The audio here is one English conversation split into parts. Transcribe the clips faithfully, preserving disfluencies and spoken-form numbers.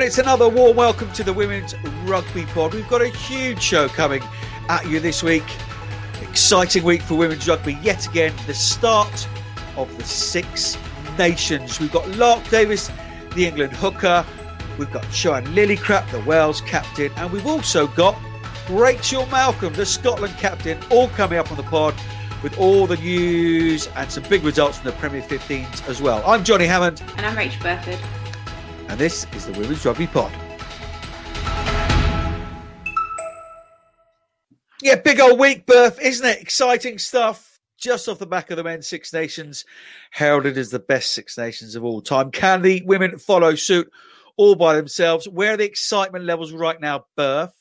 Well, it's another warm welcome to the Women's Rugby Pod. We've got a huge show coming at you this week. Exciting week for women's rugby yet again. The start of the Six Nations. We've got Lark Davis, the England hooker. We've got Sean Lillicrap, the Wales captain. And we've also got Rachel Malcolm, the Scotland captain, all coming up on the pod with all the news and some big results from the Premier fifteens as well. I'm Johnny Hammond. And I'm Rachel Burford. And this is the Women's Rugby Pod. Yeah, big old week, Burf, isn't it? Exciting stuff. Just off the back of the men's Six Nations, heralded as the best Six Nations of all time. Can the women follow suit all by themselves? Where are the excitement levels right now, Burf?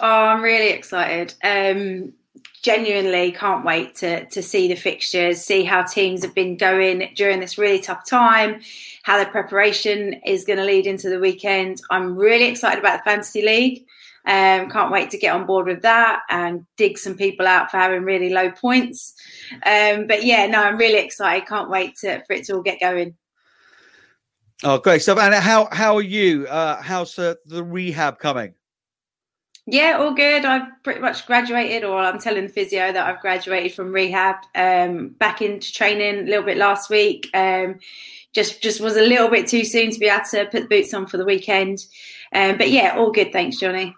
Oh, I'm really excited. Um, genuinely can't wait to, to see the fixtures, see how teams have been going during this really tough time, how their preparation is going to lead into the weekend. I'm really excited about the Fantasy League. Um, can't wait to get on board with that and dig some people out for having really low points. Um, but yeah, no, I'm really excited. Can't wait to, for it to all get going. Oh, great stuff. And how, how are you? Uh, how's uh, the rehab coming? Yeah, all good. I've pretty much graduated, or I'm telling the physio that I've graduated from rehab. Um, back into training a little bit last week. Um, just just was a little bit too soon to be able to put the boots on for the weekend. Um, but yeah, all good. Thanks, Johnny.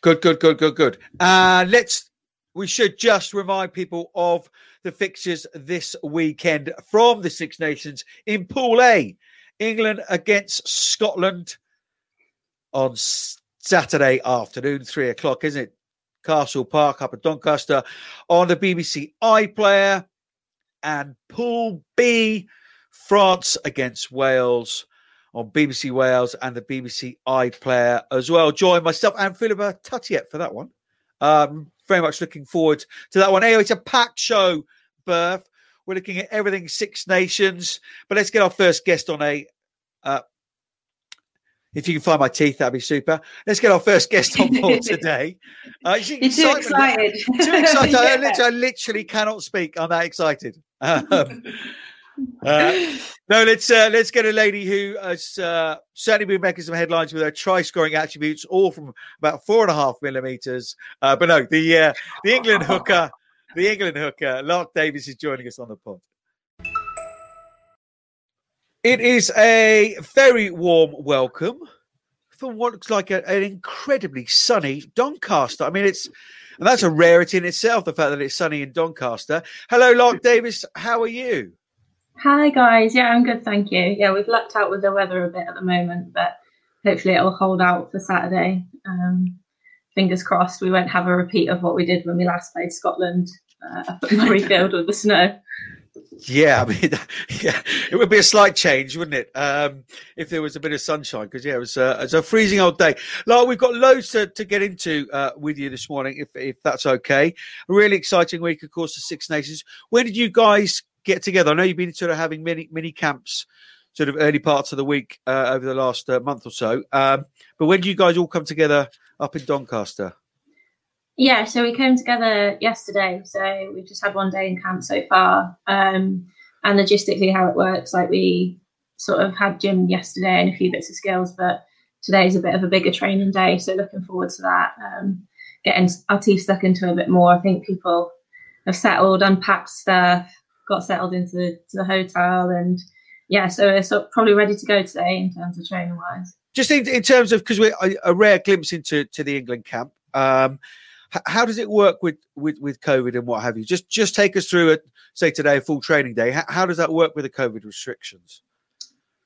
Good, good, good, good, good. Uh, let's. We should just remind people of the fixtures this weekend from the Six Nations. In Pool A, England against Scotland on Saturday afternoon, three o'clock, isn't it? Castle Park up at Doncaster on the B B C iPlayer. And Pool B, France against Wales on B B C Wales and the B B C iPlayer as well. Join myself and Philip Doyle for that one. Um, very much looking forward to that one. Anyway, it's a packed show, Berth. We're looking at everything Six Nations. But let's get our first guest on a... Uh, If you can find my teeth, that'd be super. Let's get our first guest on board today. Uh, You're too excited. Too excited. yeah. I, literally, I literally cannot speak. I'm that excited. Um, uh, no, let's uh, let's get a lady who has uh, certainly been making some headlines with her try-scoring attributes, all from about four and a half millimetres. Uh, but no, the uh, the England hooker, the England hooker, Lark Davis is joining us on the pod. It is a very warm welcome from what looks like a, an incredibly sunny Doncaster. I mean, it's and that's a rarity in itself, the fact that it's sunny in Doncaster. Hello, Lark Davis. How are you? Hi, guys. Yeah, I'm good, thank you. Yeah, we've lucked out with the weather a bit at the moment, but hopefully it'll hold out for Saturday. Um, fingers crossed we won't have a repeat of what we did when we last played Scotland uh, up at Murrayfield with the snow. Yeah, I mean, yeah, it would be a slight change, wouldn't it? Um, if there was a bit of sunshine, because yeah, it was, a, it was a freezing old day. Like, we've got loads to, to get into uh, with you this morning, if if that's okay. A really exciting week, of course, the Six Nations. When did you guys get together? I know you've been sort of having mini mini camps, sort of early parts of the week uh, over the last uh, month or so. Um, but when did you guys all come together up in Doncaster? Yeah, so we came together yesterday, so we've just had one day in camp so far. Um, and logistically how it works, like we sort of had gym yesterday and a few bits of skills, but today's a bit of a bigger training day, so looking forward to that. Um, getting our teeth stuck into a bit more. I think people have settled, unpacked stuff, got settled into the, to the hotel, and yeah, so we're sort of probably ready to go today in terms of training-wise. Just in, in terms of, because we're a, a rare glimpse into to the England camp, um, how does it work with, with, with COVID and what have you? Just just take us through it, say today, a full training day. How, how does that work with the COVID restrictions?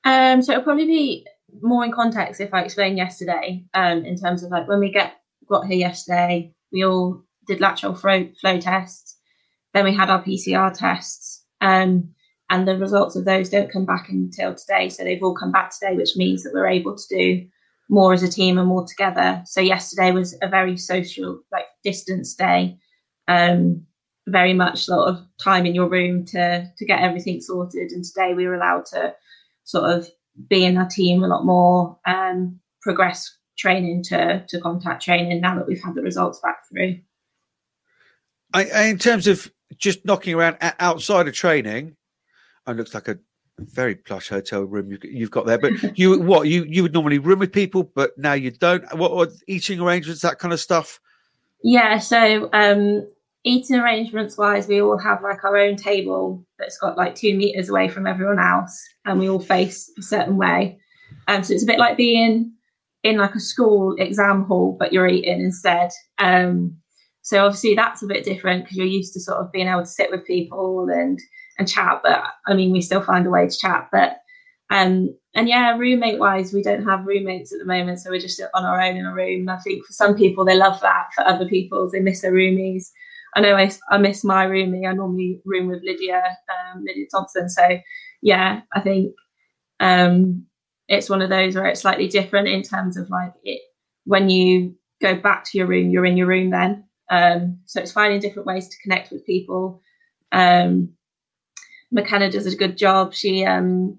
Um, so it'll probably be more in context if I explained yesterday um, in terms of like when we get got here yesterday, we all did lateral flow, flow tests. Then we had our P C R tests um, and the results of those don't come back until today. So they've all come back today, which means that we're able to do more as a team and more together. So yesterday was a very social, like distance day, um, very much sort of time in your room to to get everything sorted. And today we were allowed to sort of be in our team a lot more, um, progress training to to contact training now that we've had the results back through. I, in terms of just knocking around outside of training, it looks like a very plush hotel room you've got there. But you, what you you would normally room with people, but now you don't. What, what eating arrangements, that kind of stuff? Yeah, so um, eating arrangements wise, we all have like our own table that's got like two meters away from everyone else, and we all face a certain way. Um, so it's a bit like being in like a school exam hall, but you're eating instead. Um, so obviously that's a bit different because you're used to sort of being able to sit with people and and chat. But I mean, we still find a way to chat. But um, and yeah, roommate wise, we don't have roommates at the moment, so we're just on our own in a room. I think for some people they love that. For other people, they miss their roomies. I know I, I miss my roomie. I normally room with Lydia, um, Lydia Thompson. So yeah, I think. Um, It's one of those where it's slightly different in terms of like it, when you go back to your room, you're in your room then. Um, so it's finding different ways to connect with people. Um, McKenna does a good job. She um,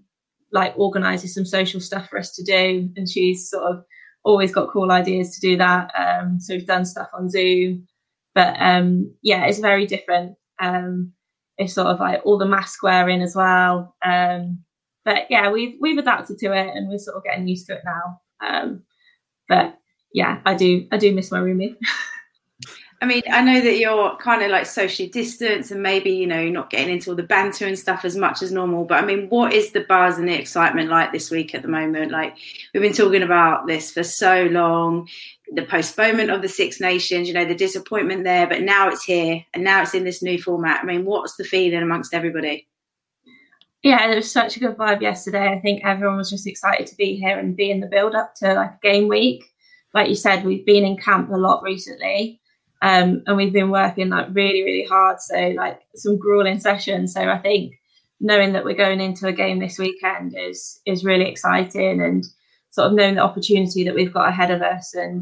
like organises some social stuff for us to do, and she's sort of always got cool ideas to do that. Um, so we've done stuff on Zoom, but um, yeah, it's very different. Um, it's sort of like all the mask wearing as well. Um, But yeah, we've we've adapted to it, and we're sort of getting used to it now. Um, but yeah, I do I do miss my roomie. I mean, I know that you're kind of like socially distanced, and maybe you know not getting into all the banter and stuff as much as normal. But I mean, what is the buzz and the excitement like this week at the moment? Like we've been talking about this for so long, the postponement of the Six Nations, you know, the disappointment there, but now it's here, and now it's in this new format. I mean, what's the feeling amongst everybody? Yeah, there was such a good vibe yesterday. I think everyone was just excited to be here and be in the build-up to like game week. Like you said, we've been in camp a lot recently, um, and we've been working like really, really hard. So like some grueling sessions. So I think knowing that we're going into a game this weekend is is really exciting, and sort of knowing the opportunity that we've got ahead of us, and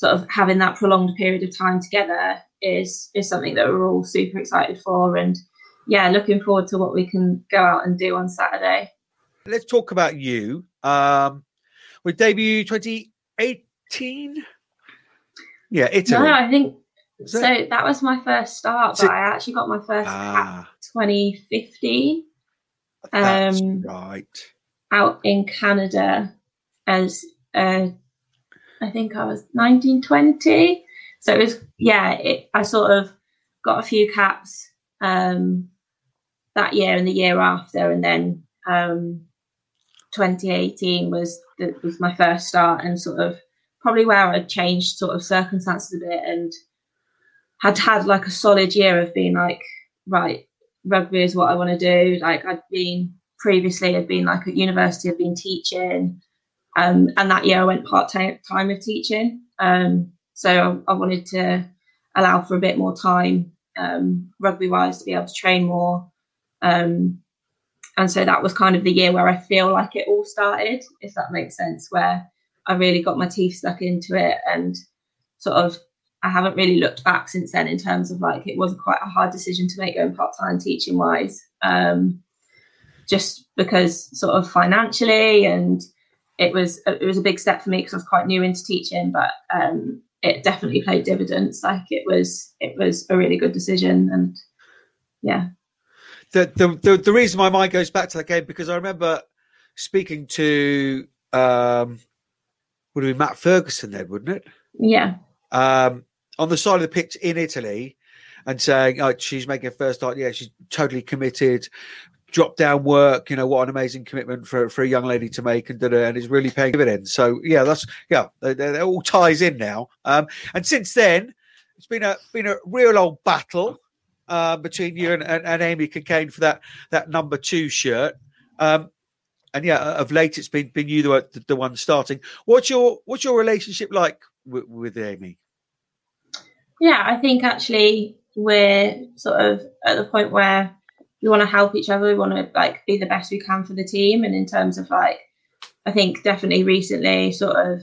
sort of having that prolonged period of time together is is something that we're all super excited for, and. Yeah, looking forward to what we can go out and do on Saturday. Let's talk about you. Um, with debut twenty eighteen? Yeah, Italy. No, I think... That... So that was my first start, but it... I actually got my first ah. cap twenty fifteen. That's um, right. Out in Canada as... Uh, I think I was nineteen, twenty. So it was... Yeah, it, I sort of got a few caps... Um, that year and the year after, and then um, twenty eighteen was the, was my first start, and sort of probably where I changed sort of circumstances a bit, and had had like a solid year of being like, right, rugby is what I want to do. Like I'd been previously, I'd been like at university, I'd been teaching, um, and that year I went part time time of teaching. Um, so I, I wanted to allow for a bit more time. Um, rugby wise to be able to train more, um, and so that was kind of the year where I feel like it all started, if that makes sense, where I really got my teeth stuck into it, and sort of I haven't really looked back since then in terms of like it wasn't quite a hard decision to make going part-time teaching wise, um, just because sort of financially, and it was it was a big step for me because I was quite new into teaching, but um it definitely paid dividends. Like it was, it was a really good decision, and yeah. The the the, the reason my mind goes back to that game, because I remember speaking to um, would it be Matt Ferguson then, wouldn't it? Yeah. Um, on the side of the pitch in Italy, and saying, "Oh, she's making her first start. Yeah, she's totally committed. Drop down work. You know what an amazing commitment for for a young lady to make, and and it's really paying dividends." So yeah, that's yeah, that all ties in now. Um, and since then, it's been a been a real old battle uh, between you and, and, and Amy Cokayne for that that number two shirt. Um, and yeah, of late it's been been you the the, the one starting. What's your what's your relationship like with, with Amy? Yeah, I think actually we're sort of at the point where. We want to help each other. We want to like be the best we can for the team. And in terms of like, I think definitely recently sort of,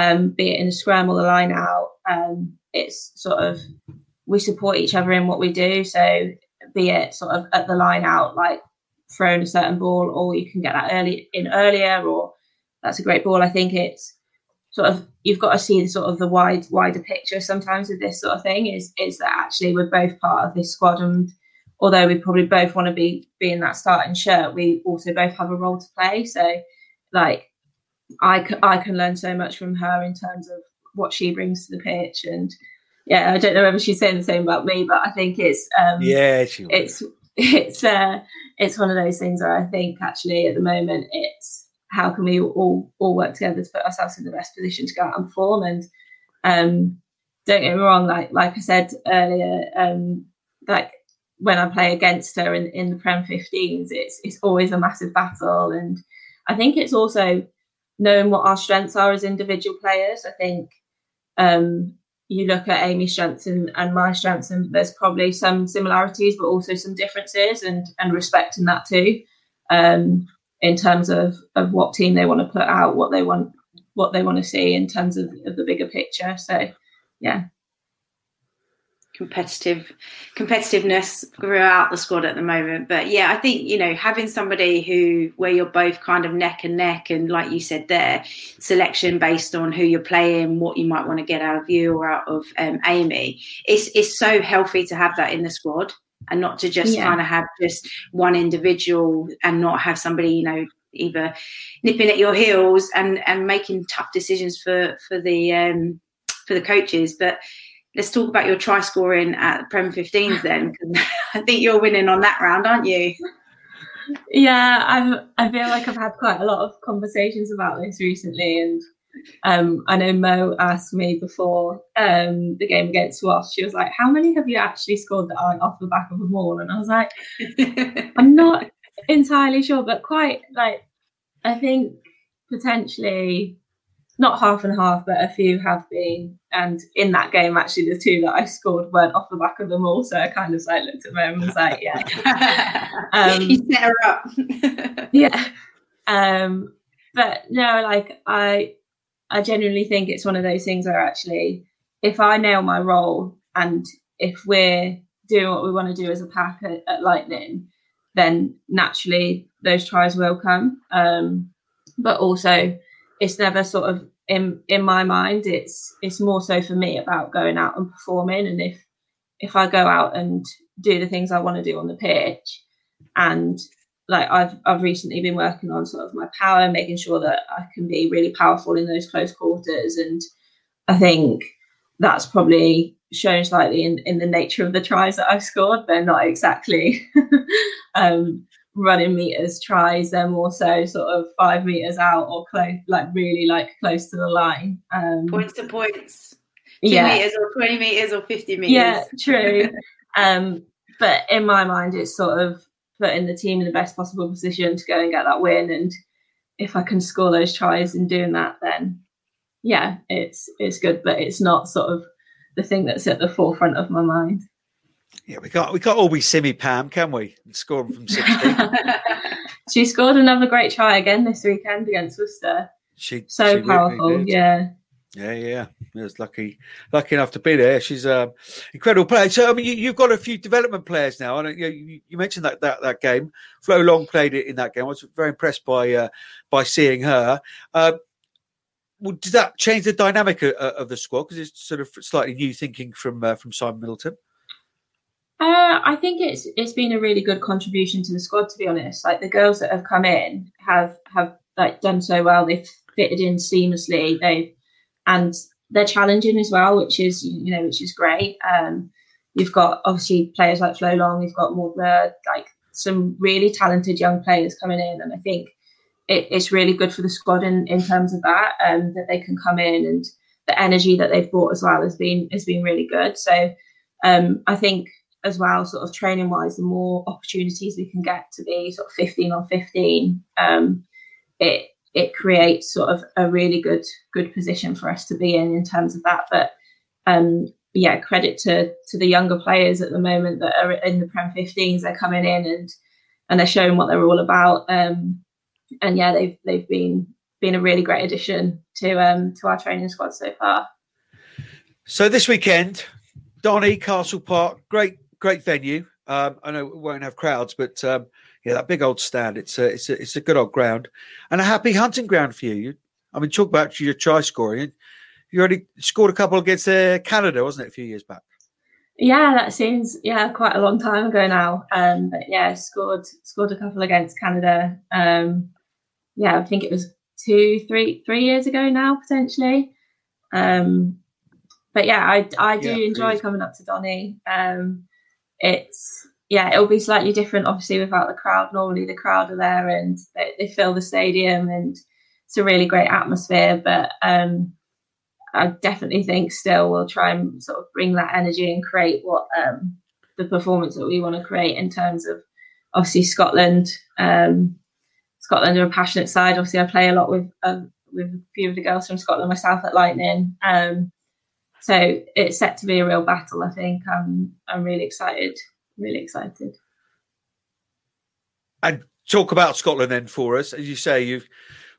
um, be it in the scrum or the line out, um, it's sort of, we support each other in what we do. So be it sort of at the line out, like throwing a certain ball, or you can get that early in earlier, or that's a great ball. I think it's sort of, you've got to see sort of the wide, wider picture sometimes with this sort of thing is, is that actually we're both part of this squad, and although we probably both want to be, be in that starting shirt, we also both have a role to play. So, like, I, c- I can learn so much from her in terms of what she brings to the pitch. And, yeah, I don't know whether she's saying the same about me, but I think it's... Um, yeah, she will. It's, it's, uh, it's one of those things where I think, actually, at the moment, it's how can we all, all work together to put ourselves in the best position to go out and perform. And um, don't get me wrong, like like I said earlier, um, like, when I play against her in, in the Prem fifteens, it's it's always a massive battle. And I think it's also knowing what our strengths are as individual players. I think um, you look at Amy's strengths and, and my strengths, and there's probably some similarities, but also some differences, and, and respecting that too, um, in terms of, of what team they want to put out, what they want what they want to see in terms of, of the bigger picture. So, yeah. competitive competitiveness throughout the squad at the moment, but yeah, I think, you know, having somebody who where you're both kind of neck and neck, and like you said there, selection based on who you're playing, what you might want to get out of you or out of um, Amy, it's it's so healthy to have that in the squad, and not to just yeah. kind of have just one individual and not have somebody, you know, either nipping at your heels and and making tough decisions for for the um for the coaches. But let's talk about your try scoring at Prem fifteens then, because I think you're winning on that round, aren't you? Yeah, I'm, I feel like I've had quite a lot of conversations about this recently, and um, I know Mo asked me before um, the game against Wasps, she was like, how many have you actually scored that aren't off the back of a ball? And I was like, I'm not entirely sure, but quite, like, I think potentially... not half and half, but a few have been. And in that game, actually, the two that I scored weren't off the back of them all. So I kind of like looked at them and was like, yeah. Um, you set her up. yeah. Um, but no, like, I I genuinely think it's one of those things where actually, if I nail my role and if we're doing what we want to do as a pack at, at Lightning, then naturally those tries will come. Um, but also... it's never sort of in in my mind. It's it's more so for me about going out and performing. And if if I go out and do the things I want to do on the pitch, and like I've I've recently been working on sort of my power, making sure that I can be really powerful in those close quarters. And I think that's probably shown slightly in, in the nature of the tries that I've scored. They're not exactly um, running meters tries, they're more so sort of five meters out or close, like really like close to the line, um points to points, two yeah. meters or twenty meters or fifty meters. Yeah, true. um but in my mind, it's sort of putting the team in the best possible position to go and get that win. And if I can score those tries in doing that, then yeah, it's it's good. But it's not sort of the thing that's at the forefront of my mind. Yeah, we can't, we can't all be Simi Pam, can we? And score them from sixteen. She scored another great try again this weekend against Worcester. She So she powerful, really yeah. Yeah, yeah. I was lucky, lucky enough to be there. She's an um, incredible player. So, I mean, you, you've got a few development players now. And you, you mentioned that, that that game. Flo Long played it in that game. I was very impressed by uh, by seeing her. Uh, well, did that change the dynamic of, of the squad? Because it's sort of slightly new thinking from uh, from Simon Middleton. Uh, I think it's it's been a really good contribution to the squad, to be honest. Like, the girls that have come in have have like done so well. They've fitted in seamlessly. They and they're challenging as well, which is you know which is great. Um, you've got obviously players like Flo Long. You've got Mortimer, like some really talented young players coming in, and I think it, it's really good for the squad in, in terms of that, um, that they can come in, and the energy that they've brought as well has been has been really good. So um, I think. As well, sort of training wise, the more opportunities we can get to be sort of fifteen on fifteen, um, it it creates sort of a really good good position for us to be in in terms of that. But um, yeah, credit to to the younger players at the moment that are in the Prem fifteens. They're coming in and and they're showing what they're all about. Um, and yeah, they've they've been been a really great addition to um, to our training squad so far. So this weekend, Donny, Castle Park, great. Great venue. Um, I know it won't have crowds, but um, yeah, that big old stand. It's a, it's a, it's a good old ground, and a happy hunting ground for you. you I mean, talk about your try scoring. You already scored a couple against uh, Canada, wasn't it, a few years back? Yeah, that seems yeah quite a long time ago now. Um, but yeah, scored scored a couple against Canada. Um, yeah, I think it was two, three, three years ago now potentially. Um, but yeah, I I do yeah, enjoy please. coming up to Donny. Um, it's yeah, it'll be slightly different obviously without the crowd. Normally the crowd are there and they, they fill the stadium and it's a really great atmosphere. But um, I definitely think still we'll try and sort of bring that energy and create what um, the performance that we want to create in terms of obviously Scotland. Um, Scotland are a passionate side. Obviously, I play a lot with um, with a few of the girls from Scotland myself at Lightning. Um, so it's set to be a real battle, I think. Um, I'm really excited, really excited. And talk about Scotland then for us. As you say, you've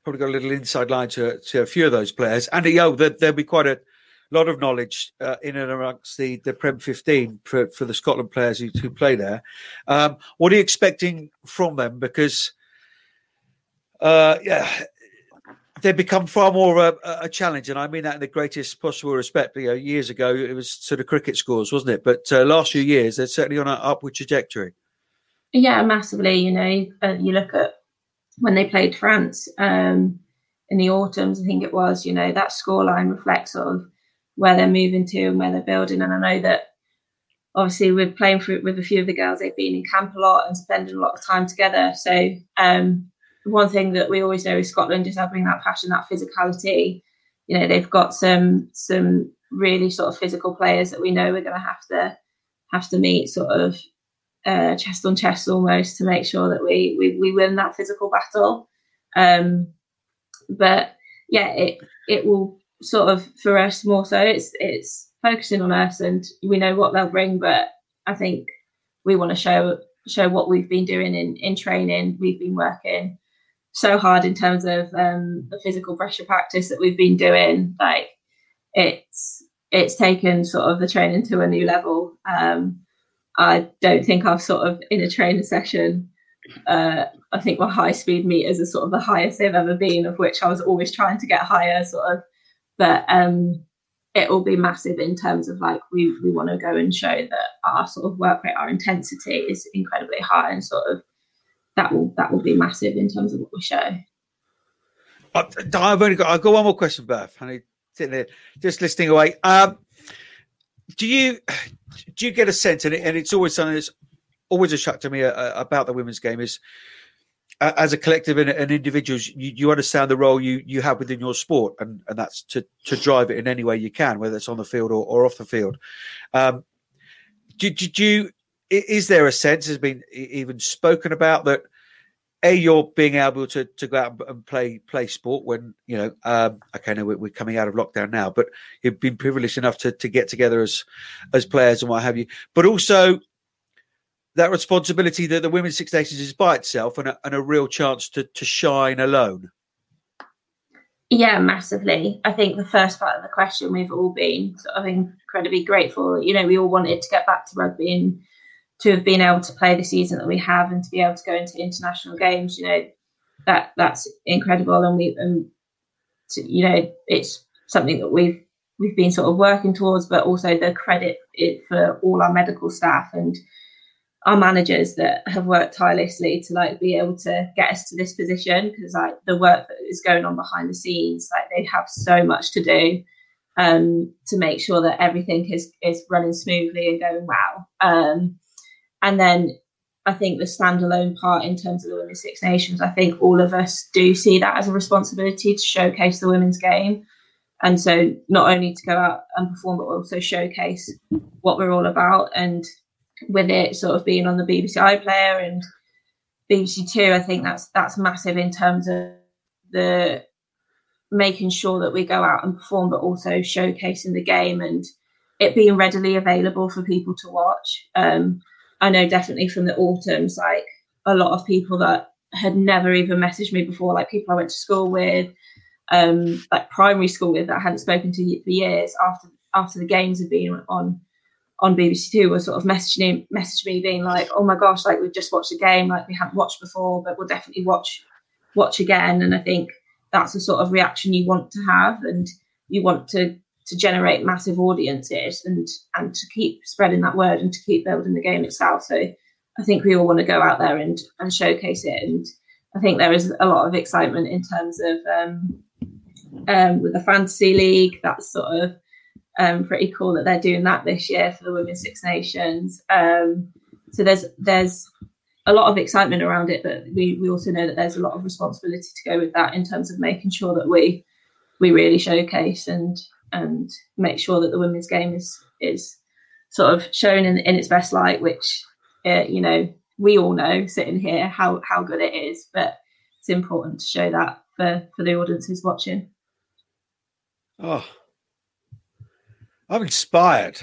probably got a little inside line to, to a few of those players. And you know, there, there'll be quite a lot of knowledge uh, in and amongst the, the Prem fifteen for, for the Scotland players who, who play there. Um, what are you expecting from them? Because uh, yeah, they become far more a, a challenge. And I mean that in the greatest possible respect. You know, years ago, it was sort of cricket scores, wasn't it? But uh, last few years, they're certainly on an upward trajectory. Yeah, massively. You know, uh, you look at when they played France um, in the autumns, I think it was, you know, that scoreline reflects sort of where they're moving to and where they're building. And I know that obviously we're playing for, with a few of the girls, they've been in camp a lot and spending a lot of time together. So um, one thing that we always know with Scotland is having that passion, that physicality. You know, they've got some some really sort of physical players that we know we're going to have to have to meet sort of Uh, chest on chest almost to make sure that we we, we win that physical battle. Um, but yeah, it it will sort of, for us more so, it's it's focusing on us and we know what they'll bring, but I think we want to show show what we've been doing in, in training. We've been working so hard in terms of um, the physical pressure practice that we've been doing. Like it's it's taken sort of the training to a new level. Um, I don't think I've sort of, in a training session, uh, I think my high speed meters are sort of the highest they've ever been, of which I was always trying to get higher sort of. But um, it will be massive in terms of like, we, we want to go and show that our sort of work rate, our intensity is incredibly high, and sort of that will, that will be massive in terms of what we show. I've only got, I've got one more question, Beth, honey, sitting there just listening away. Um, do you, Do you get a sense, and, it, and it's always something that's always a shock to me uh, about the women's game is, uh, as a collective and, and individuals, you, you understand the role you, you have within your sport, and, and that's to, to drive it in any way you can, whether it's on the field or, or off the field. Um, do, do, do you, is there a sense, has been even spoken about, that A, you're being able to, to go out and play play sport when, you know, um, okay, no, we're, we're coming out of lockdown now, but you've been privileged enough to, to get together as as players and what have you. But also that responsibility that the Women's Six Nations is by itself, and a, and a real chance to, to shine alone. Yeah, massively. I think the first part of the question, we've all been sort of incredibly grateful. You know, we all wanted to get back to rugby and to have been able to play the season that we have and to be able to go into international games, you know, that that's incredible. And we, and to, you know, it's something that we've we've been sort of working towards, but also the credit it for all our medical staff and our managers that have worked tirelessly to like be able to get us to this position, because like the work that is going on behind the scenes, like they have so much to do um, to make sure that everything is is running smoothly and going well. Um, And then I think the standalone part in terms of the Women's Six Nations, I think all of us do see that as a responsibility to showcase the women's game. And so not only to go out and perform, but also showcase what we're all about. And with it sort of being on the B B C iPlayer and B B C Two, I think that's that's massive in terms of the making sure that we go out and perform, but also showcasing the game and it being readily available for people to watch. Um, I know definitely from the autumns, like a lot of people that had never even messaged me before, like people I went to school with, um, like primary school with, that I hadn't spoken to for years, after after the games had been on on B B C Two, were sort of messaging messaged me being like, oh my gosh, like we've just watched a game, like we haven't watched before, but we'll definitely watch watch again. And I think that's the sort of reaction you want to have, and you want to to generate massive audiences and and to keep spreading that word and to keep building the game itself. So I think we all want to go out there and, and showcase it. And I think there is a lot of excitement in terms of um, um, with the Fantasy League. That's sort of um, pretty cool that they're doing that this year for the Women's Six Nations. Um, so there's there's a lot of excitement around it, but we, we also know that there's a lot of responsibility to go with that in terms of making sure that we we really showcase and and make sure that the women's game is is sort of shown in, in its best light, which uh, you know we all know sitting here how how good it is, but it's important to show that for for the audience who's watching. Oh, I'm inspired.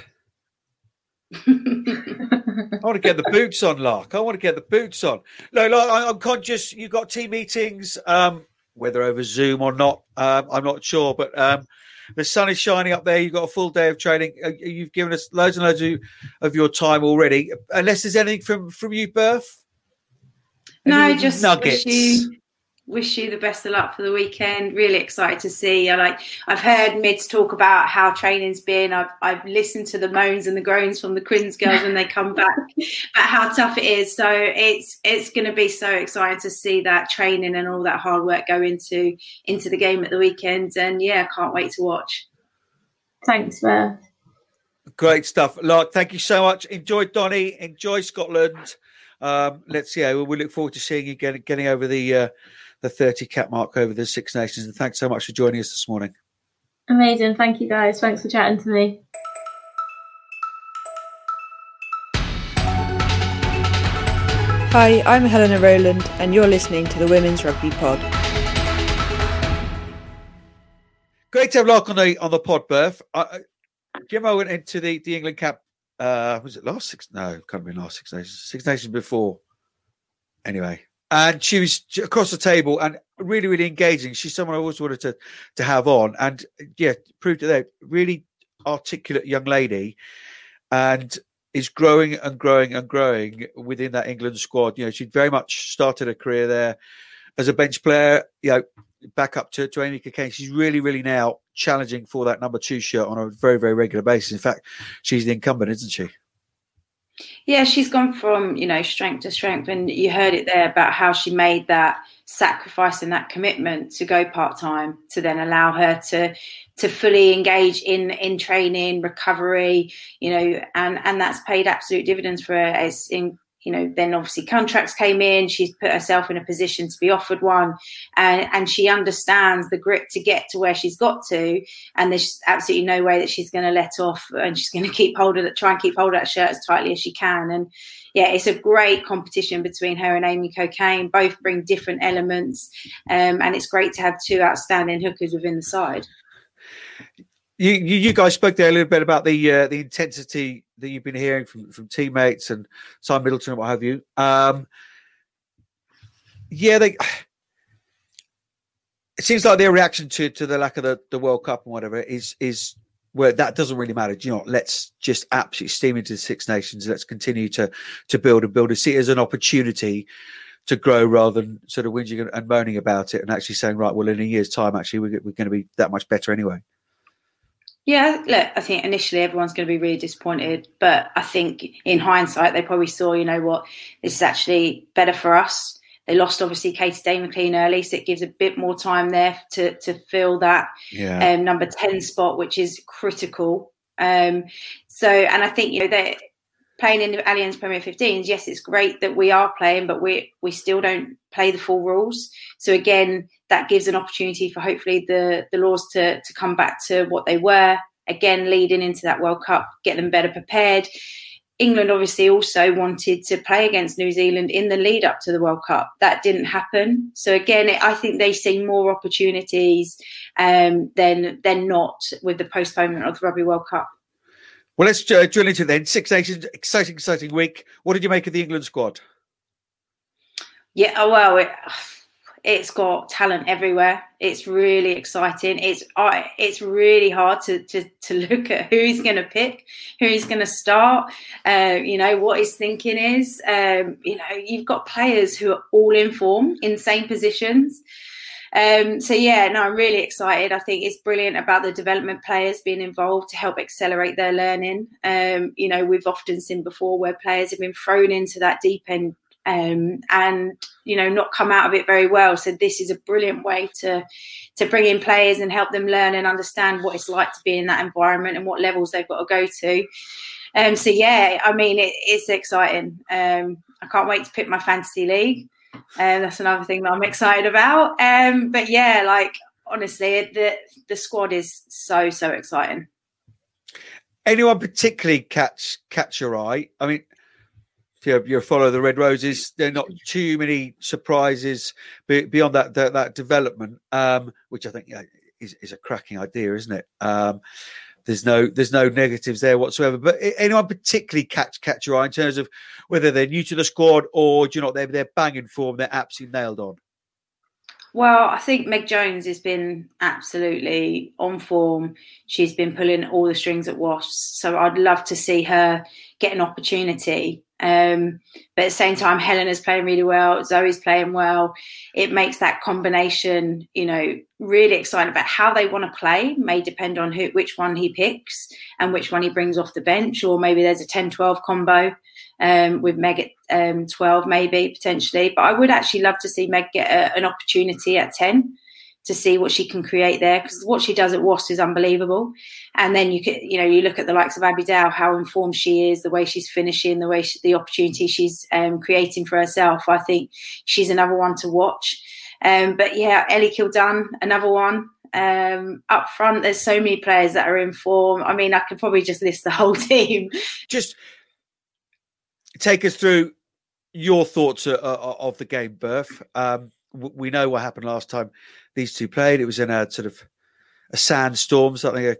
I want to get the boots on, Lark. I want to get the boots on. No, Lark, I'm conscious you've got team meetings, um, whether over Zoom or not, um, I'm not sure, but um, the sun is shining up there. You've got a full day of training. Uh, you've given us loads and loads of, of your time already. Unless there's anything from, from you, Berth? No, just nuggets. Wish you, wish you the best of luck for the weekend. Really excited to see. I like. I've heard Mids talk about how training's been. I've I've listened to the moans and the groans from the Quins girls when they come back about how tough it is. So it's it's going to be so exciting to see that training and all that hard work go into into the game at the weekend. And yeah, can't wait to watch. Thanks, Beth. Great stuff, Lark. Thank you so much. Enjoy Donny. Enjoy Scotland. Um, let's yeah, we look forward to seeing you get, getting over the. Uh, the thirty cap mark over the Six Nations. And thanks so much for joining us this morning. Amazing. Thank you, guys. Thanks for chatting to me. Hi, I'm Helena Rowland and you're listening to the Women's Rugby Pod. Great to have Lark on the, on the pod, Berth. I, Gemma went into the, the England cap, uh, was it last Six? No, it can't be last Six Nations. Six Nations before. Anyway. And she was across the table and really, really engaging. She's someone I always wanted to, to have on. And, yeah, proved it there. Really articulate young lady and is growing and growing and growing within that England squad. You know, she'd very much started her career there as a bench player, you know, back up to, to Amy Cokayne. She's really, really now challenging for that number two shirt on a very, very regular basis. In fact, she's the incumbent, isn't she? Yeah, she's gone from, you know, strength to strength. And you heard it there about how she made that sacrifice and that commitment to go part-time to then allow her to to fully engage in, in training, recovery, you know, and, and that's paid absolute dividends for her. It's in, you know, then obviously contracts came in. She's put herself in a position to be offered one and, and she understands the grip to get to where she's got to. And there's absolutely no way that she's going to let off and she's going to keep hold of that, try and keep hold of that shirt as tightly as she can. And yeah, it's a great competition between her and Amy Cokayne. Both bring different elements. Um, and it's great to have two outstanding hookers within the side. You, you, you guys spoke there a little bit about the uh, the intensity that you've been hearing from, from teammates and Simon Middleton and what have you. Um, yeah, they. It seems like their reaction to to the lack of the, the World Cup and whatever is is where that doesn't really matter. Do you know what? Let's just absolutely steam into the Six Nations. Let's continue to to build and build and see it as an opportunity to grow rather than sort of whinging and moaning about it and actually saying, right, well, in a year's time, actually, we're, we're going to be that much better anyway. Yeah, look, I think initially everyone's going to be really disappointed, but I think in hindsight they probably saw, you know what, this is actually better for us. They lost, obviously, Katy Daley-McLean early, so it gives a bit more time there to, to fill that yeah. um, number ten spot, which is critical. Um, so, and I think, you know, they're playing in the Allianz Premier fifteens, yes, it's great that we are playing, but we we still don't play the full rules. So, again, that gives an opportunity for hopefully the, the laws to, to come back to what they were, again, leading into that World Cup, get them better prepared. England obviously also wanted to play against New Zealand in the lead up to the World Cup. That didn't happen. So, again, I think they see more opportunities um, than, than not with the postponement of the Rugby World Cup. Well, let's uh, drill into it then. Six Nations, exciting, exciting week. What did you make of the England squad? Yeah, oh, well, it, it's got talent everywhere. It's really exciting. It's uh, it's really hard to, to, to look at who he's going to pick, who he's going to start, uh, you know, what his thinking is. Um, you know, you've got players who are all in form, in same positions. Um, so, yeah, no, I'm really excited. I think it's brilliant about the development players being involved to help accelerate their learning. Um, you know, we've often seen before where players have been thrown into that deep end um, and, you know, not come out of it very well. So this is a brilliant way to to bring in players and help them learn and understand what it's like to be in that environment and what levels they've got to go to. Um, so, yeah, I mean, it, it's exciting. Um, I can't wait to pick my fantasy league. Um, that's another thing that I'm excited about. Um, but, yeah, like, honestly, the the squad is so, so exciting. Anyone particularly catch catch your eye? I mean, if you're, you're a follower of the Red Roses, there are not too many surprises beyond that that, that development, um, which I think you know, is, is a cracking idea, isn't it? Um There's no, there's no negatives there whatsoever. But anyone particularly catch catch your eye in terms of whether they're new to the squad or do you know they're they're banging form, they're absolutely nailed on. Well, I think Meg Jones has been absolutely on form. She's been pulling all the strings at Wasps, so I'd love to see her get an opportunity. Um, but at the same time, Helena's playing really well. Zoe's playing well. It makes that combination, you know, really exciting. About how they want to play may depend on who, which one he picks and which one he brings off the bench. Or maybe there's a ten twelve combo um, with Meg at um, twelve, maybe, potentially. But I would actually love to see Meg get a, an opportunity at ten to see what she can create there, because what she does at W A S is unbelievable. And then you can, you know, you look at the likes of Abby Dale, how informed she is, the way she's finishing, the way she, the opportunity she's um, creating for herself. I think she's another one to watch. Um, but yeah, Ellie Kildan, another one. Um, up front, there's so many players that are in form. I mean, I could probably just list the whole team. Just take us through your thoughts uh, of the game, Burf. Um, we know what happened last time these two played. It was in a sort of a sandstorm, something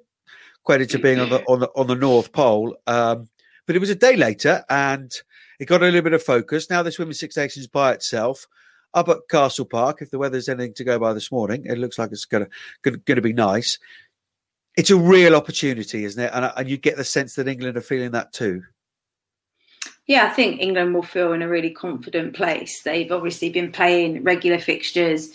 equated to being on the on the, on the North Pole. Um, but it was a day later, and it got a little bit of focus. Now this Women's Six Nations by itself, up at Castle Park. If the weather's anything to go by this morning, it looks like it's going to be nice. It's a real opportunity, isn't it? And, and you get the sense that England are feeling that too. Yeah, I think England will feel in a really confident place. They've obviously been playing regular fixtures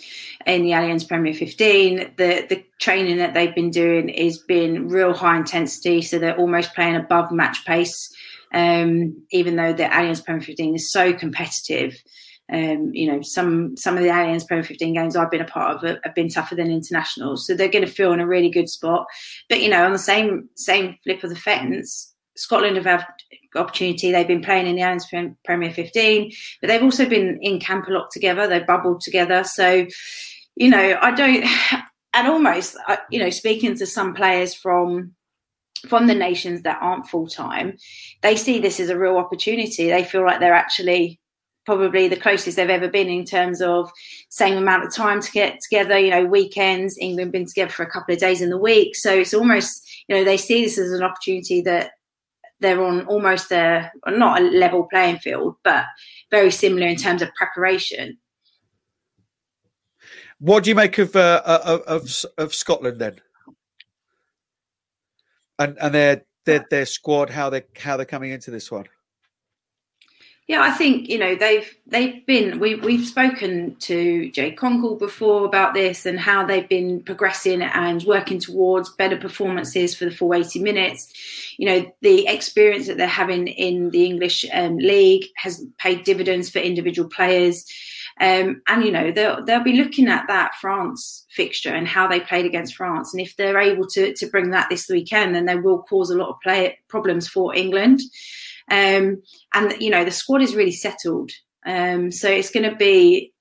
in the Allianz Premier fifteen. The the training that they've been doing is been real high intensity, so they're almost playing above match pace, um, even though the Allianz Premier fifteen is so competitive. Um, you know, some some of the Allianz Premier fifteen games I've been a part of have been tougher than internationals, so they're going to feel in a really good spot. But, you know, on the same same flip of the fence, Scotland have had opportunity. They've been playing in the Allianz Premier fifteen, but they've also been in camp a lot together. They've bubbled together. So, you know, I don't, and almost, you know, speaking to some players from from the nations that aren't full-time, they see this as a real opportunity. They feel like they're actually probably the closest they've ever been in terms of same amount of time to get together, you know, weekends. England been together for a couple of days in the week. So it's almost, you know, they see this as an opportunity that they're on almost a, not a level playing field, but very similar in terms of preparation. What do you make of uh, of, of Scotland then, and and their their their squad? How they how they're coming into this one? Yeah, I think, you know, they've they've been we we've spoken to Jade Conkle before about this and how they've been progressing and working towards better performances for the full eighty minutes. You know, the experience that they're having in the English um, league has paid dividends for individual players. Um, and, you know, they'll, they'll be looking at that France fixture and how they played against France. And if they're able to, to bring that this weekend, then they will cause a lot of play problems for England. Um, and, you know, the squad is really settled. Um, so it's going to be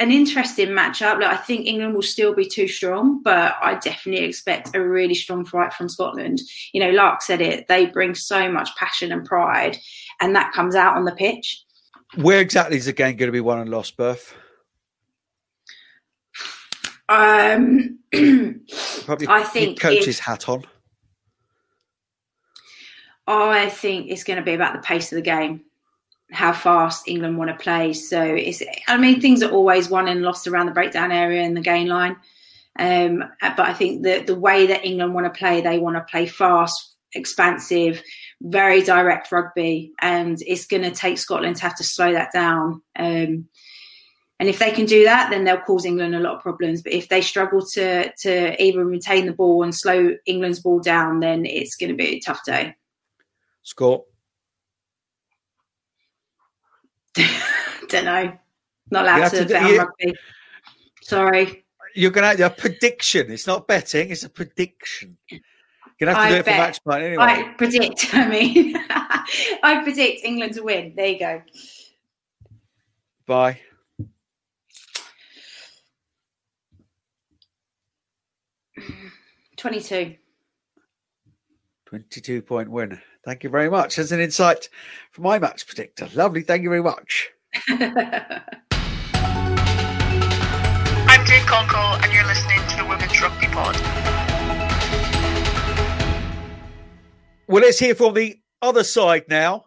an interesting matchup. Like, I think England will still be too strong, but I definitely expect a really strong fight from Scotland. You know, Lark said it, they bring so much passion and pride, and that comes out on the pitch. Where exactly is the game going to be won and lost, Burf? Um, Probably I think coach's hat on. I think it's going to be about the pace of the game, how fast England want to play. So, it's, I mean, things are always won and lost around the breakdown area and the gain line. Um, but I think that the way that England want to play, they want to play fast, expansive, very direct rugby. And it's going to take Scotland to have to slow that down. Um, And if they can do that, then they'll cause England a lot of problems. But if they struggle to to even retain the ball and slow England's ball down, then it's going to be a tough day. Score? Don't know. Not allowed to, to bet on rugby. Sorry. You're going to have your prediction. It's not betting. It's a prediction. You're going to have to I do bet. It for match point anyway. I predict. I mean, I predict England to win. There you go. Bye. twenty-two. twenty-two point win. Thank you very much. That's an insight from my match predictor. Lovely. Thank you very much. I'm Jade Conkle and you're listening to the Women's Rugby Pod. Well, let's hear from the other side now.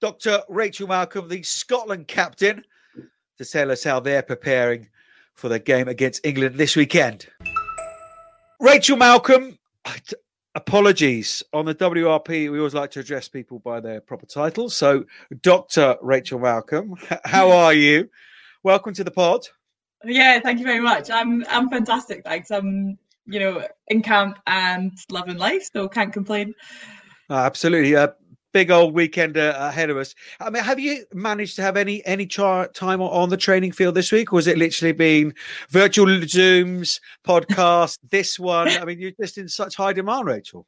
Doctor Rachel Malcolm, the Scotland captain, to tell us how they're preparing for the game against England this weekend. Rachel Malcolm, apologies. On the W R P, we always like to address people by their proper titles. So, Doctor Rachel Malcolm, how are you? Welcome to the pod. Yeah, thank you very much. I'm I'm fantastic, thanks. I'm, you know, in camp and loving life, so can't complain. Uh, absolutely. Uh, big old weekend uh, ahead of us. I mean, have you managed to have any any tra- time on the training field this week, or has it literally been virtual Zooms, podcast, this one? I mean, you're just in such high demand, Rachel.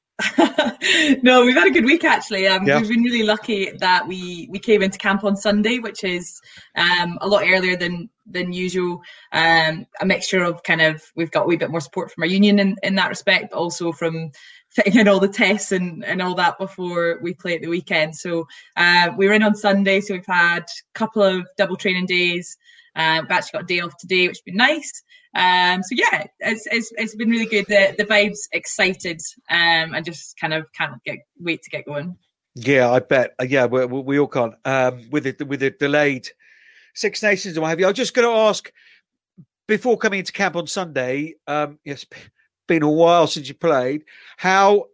No, we've had a good week, actually. Um, yeah. We've been really lucky that we, we came into camp on Sunday, which is um, a lot earlier than, than usual. Um, a mixture of kind of, we've got a wee bit more support from our union in, in that respect, but also from fitting in all the tests and, and all that before we play at the weekend. So uh, we were in on Sunday, so we've had a couple of double training days. Uh, we've actually got a day off today, which has been nice. Um, so yeah, it's, it's it's been really good. The the vibe's excited, um, and just kind of can't get wait to get going. Yeah, I bet. Yeah, we, we all can't. Um, with the with the delayed Six Nations and what have you. I was just going to ask before coming into camp on Sunday. Um, it's been a while since you played. How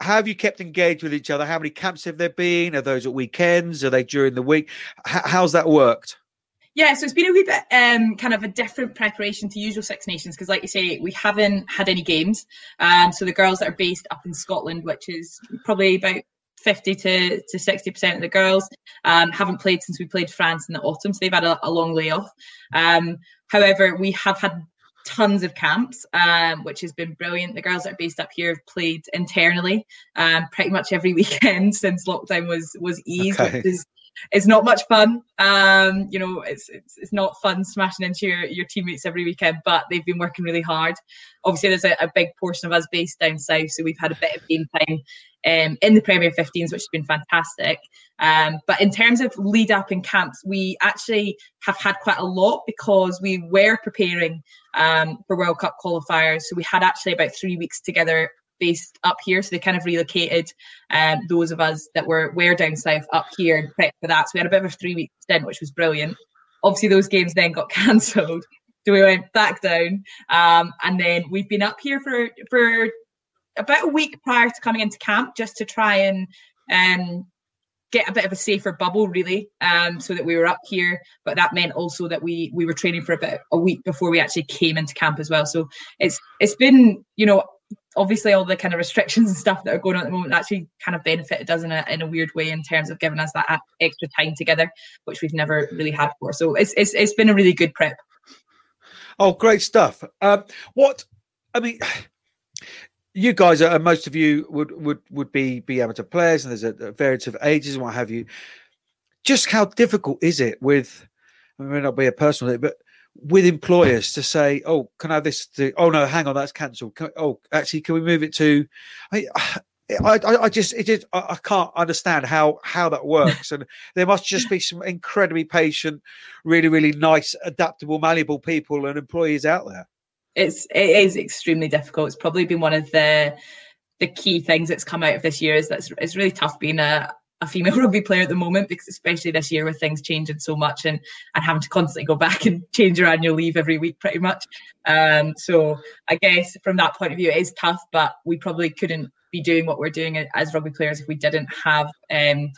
have you kept engaged with each other? How many camps have there been? Are those at weekends? Are they during the week? H- how's that worked? Yeah, so it's been a wee bit um, kind of a different preparation to usual Six Nations because, like you say, we haven't had any games. Um, so the girls that are based up in Scotland, which is probably about fifty to sixty percent of the girls, um, haven't played since we played France in the autumn. So they've had a, a long layoff. Um, however, we have had tons of camps, um, which has been brilliant. The girls that are based up here have played internally um, pretty much every weekend since lockdown was was eased, okay. which is It's not much fun, um, you know, it's, it's it's not fun smashing into your, your teammates every weekend, but they've been working really hard. Obviously, there's a, a big portion of us based down south, so we've had a bit of game time um, in the Premier fifteens, which has been fantastic. Um, but in terms of lead-up in camps, we actually have had quite a lot because we were preparing um, for World Cup qualifiers, so we had actually about three weeks together based up here, so they kind of relocated um, those of us that were, were down south up here and prepped for that. So we had a bit of a three-week stint, which was brilliant. Obviously, those games then got cancelled, so we went back down, um, and then we've been up here for for about a week prior to coming into camp, just to try and um, get a bit of a safer bubble, really, um, so that we were up here. But that meant also that we we were training for about a week before we actually came into camp as well. So it's it's been, you know. Obviously, all the kind of restrictions and stuff that are going on at the moment actually kind of benefited us in a, in a weird way in terms of giving us that extra time together, which we've never really had before. So it's it's it's been a really good prep. Oh, great stuff. Um, what, I mean, you guys, are, most of you would, would, would be, be amateur players, and there's a, a variance of ages and what have you. Just how difficult is it with, I mean, it may not be a personal thing, but with employers to say, oh, can I have this? To, oh, no, hang on, that's cancelled. Oh, actually, can we move it to? I, I, I just, it is, I can't understand how how that works. And there must just be some incredibly patient, really, really nice, adaptable, malleable people and employees out there. It's it is extremely difficult. It's probably been one of the the key things that's come out of this year is that it's, it's really tough being a. a female rugby player at the moment, because especially this year with things changing so much and, and having to constantly go back and change your annual leave every week pretty much. Um, so I guess from that point of view, it is tough, but we probably couldn't be doing what we're doing as rugby players if we didn't have um,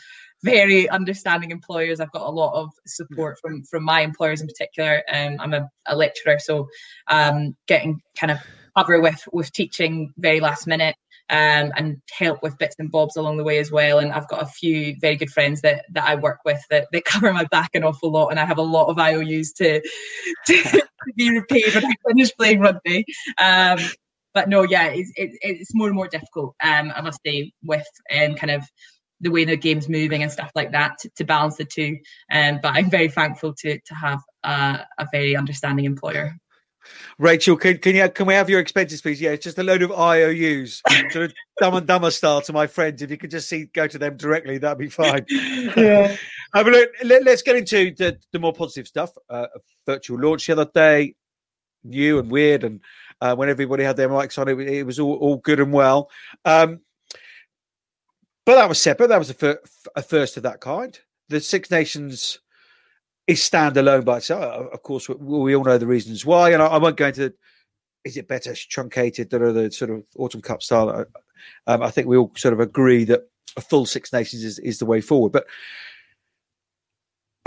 very understanding employers. I've got a lot of support from from my employers in particular. Um, I'm a, a lecturer, so um, getting kind of cover with with teaching very last minute, um, and help with bits and bobs along the way as well. And I've got a few very good friends that that I work with that, that cover my back an awful lot, and I have a lot of I O Us to to, to be repaid when I finish playing rugby. Um, but no, yeah, it's it, it's more and more difficult. Um, I must say, with um, kind of the way the game's moving and stuff like that, to, to balance the two. Um, but I'm very thankful to to have uh, a very understanding employer. Rachel, can can, you, can we have your expenses, please? Yeah, it's just a load of I O Us, sort of Dumb and Dumber style to my friends. If you could just see, go to them directly, that'd be fine. Yeah. Uh, but look, let, let's get into the, the more positive stuff. Uh, virtual launch the other day, new and weird, and uh, when everybody had their mics on, it, it was all, all good and well. Um, but that was separate. That was a, fir- a first of that kind. The Six Nations is standalone by itself. Of course, we, we all know the reasons why, and I, I won't go into is it better truncated than the sort of Autumn Cup style. Um, I think we all sort of agree that a full Six Nations is, is the way forward. But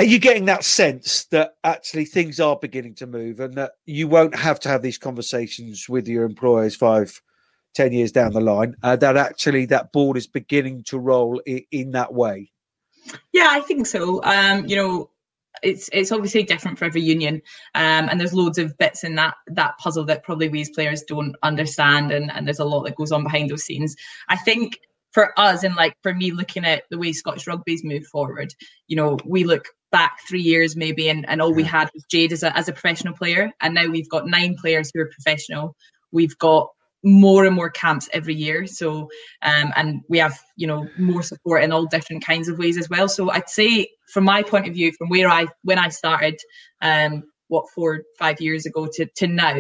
are you getting that sense that actually things are beginning to move, and that you won't have to have these conversations with your employers five, ten years down the line, uh, that actually that ball is beginning to roll in, in that way? Yeah, I think so. Um, you know, It's it's obviously different for every union, um, and there's loads of bits in that that puzzle that probably we as players don't understand, and, and there's a lot that goes on behind those scenes. I think for us, and like for me, looking at the way Scottish Rugby's moved forward, you know, we look back three years maybe, and, and all we had was Jade as a as a professional player, and now we've got nine players who are professional. We've got more and more camps every year, so um, and we have, you know, more support in all different kinds of ways as well. So I'd say, from my point of view, from where I when I started, um, what four five years ago to to now,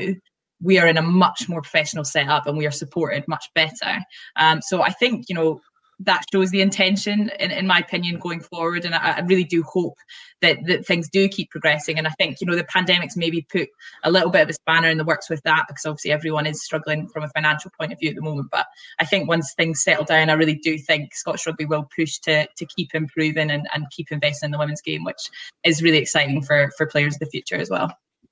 we are in a much more professional setup, and we are supported much better. Um, so I think, you know, that shows the intention, in, in my opinion, going forward. And I, I really do hope that, that things do keep progressing. And I think, you know, the pandemic's maybe put a little bit of a spanner in the works with that, because obviously everyone is struggling from a financial point of view at the moment. But I think once things settle down, I really do think Scottish Rugby will push to to keep improving and, and keep investing in the women's game, which is really exciting for, for players of the future as well.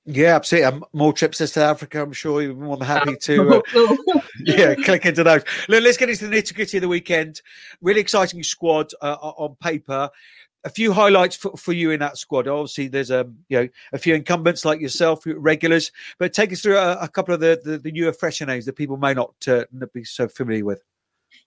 Yeah, absolutely. Um, more trips to South Africa, I'm sure you're more than happy to uh, yeah, click into those. Look, let's get into the nitty-gritty of the weekend. Really exciting squad uh, on paper. A few highlights for, for you in that squad. Obviously, there's a um, you know a few incumbents like yourself, regulars, but take us through a, a couple of the, the, the newer, fresher names that people may not uh, be so familiar with.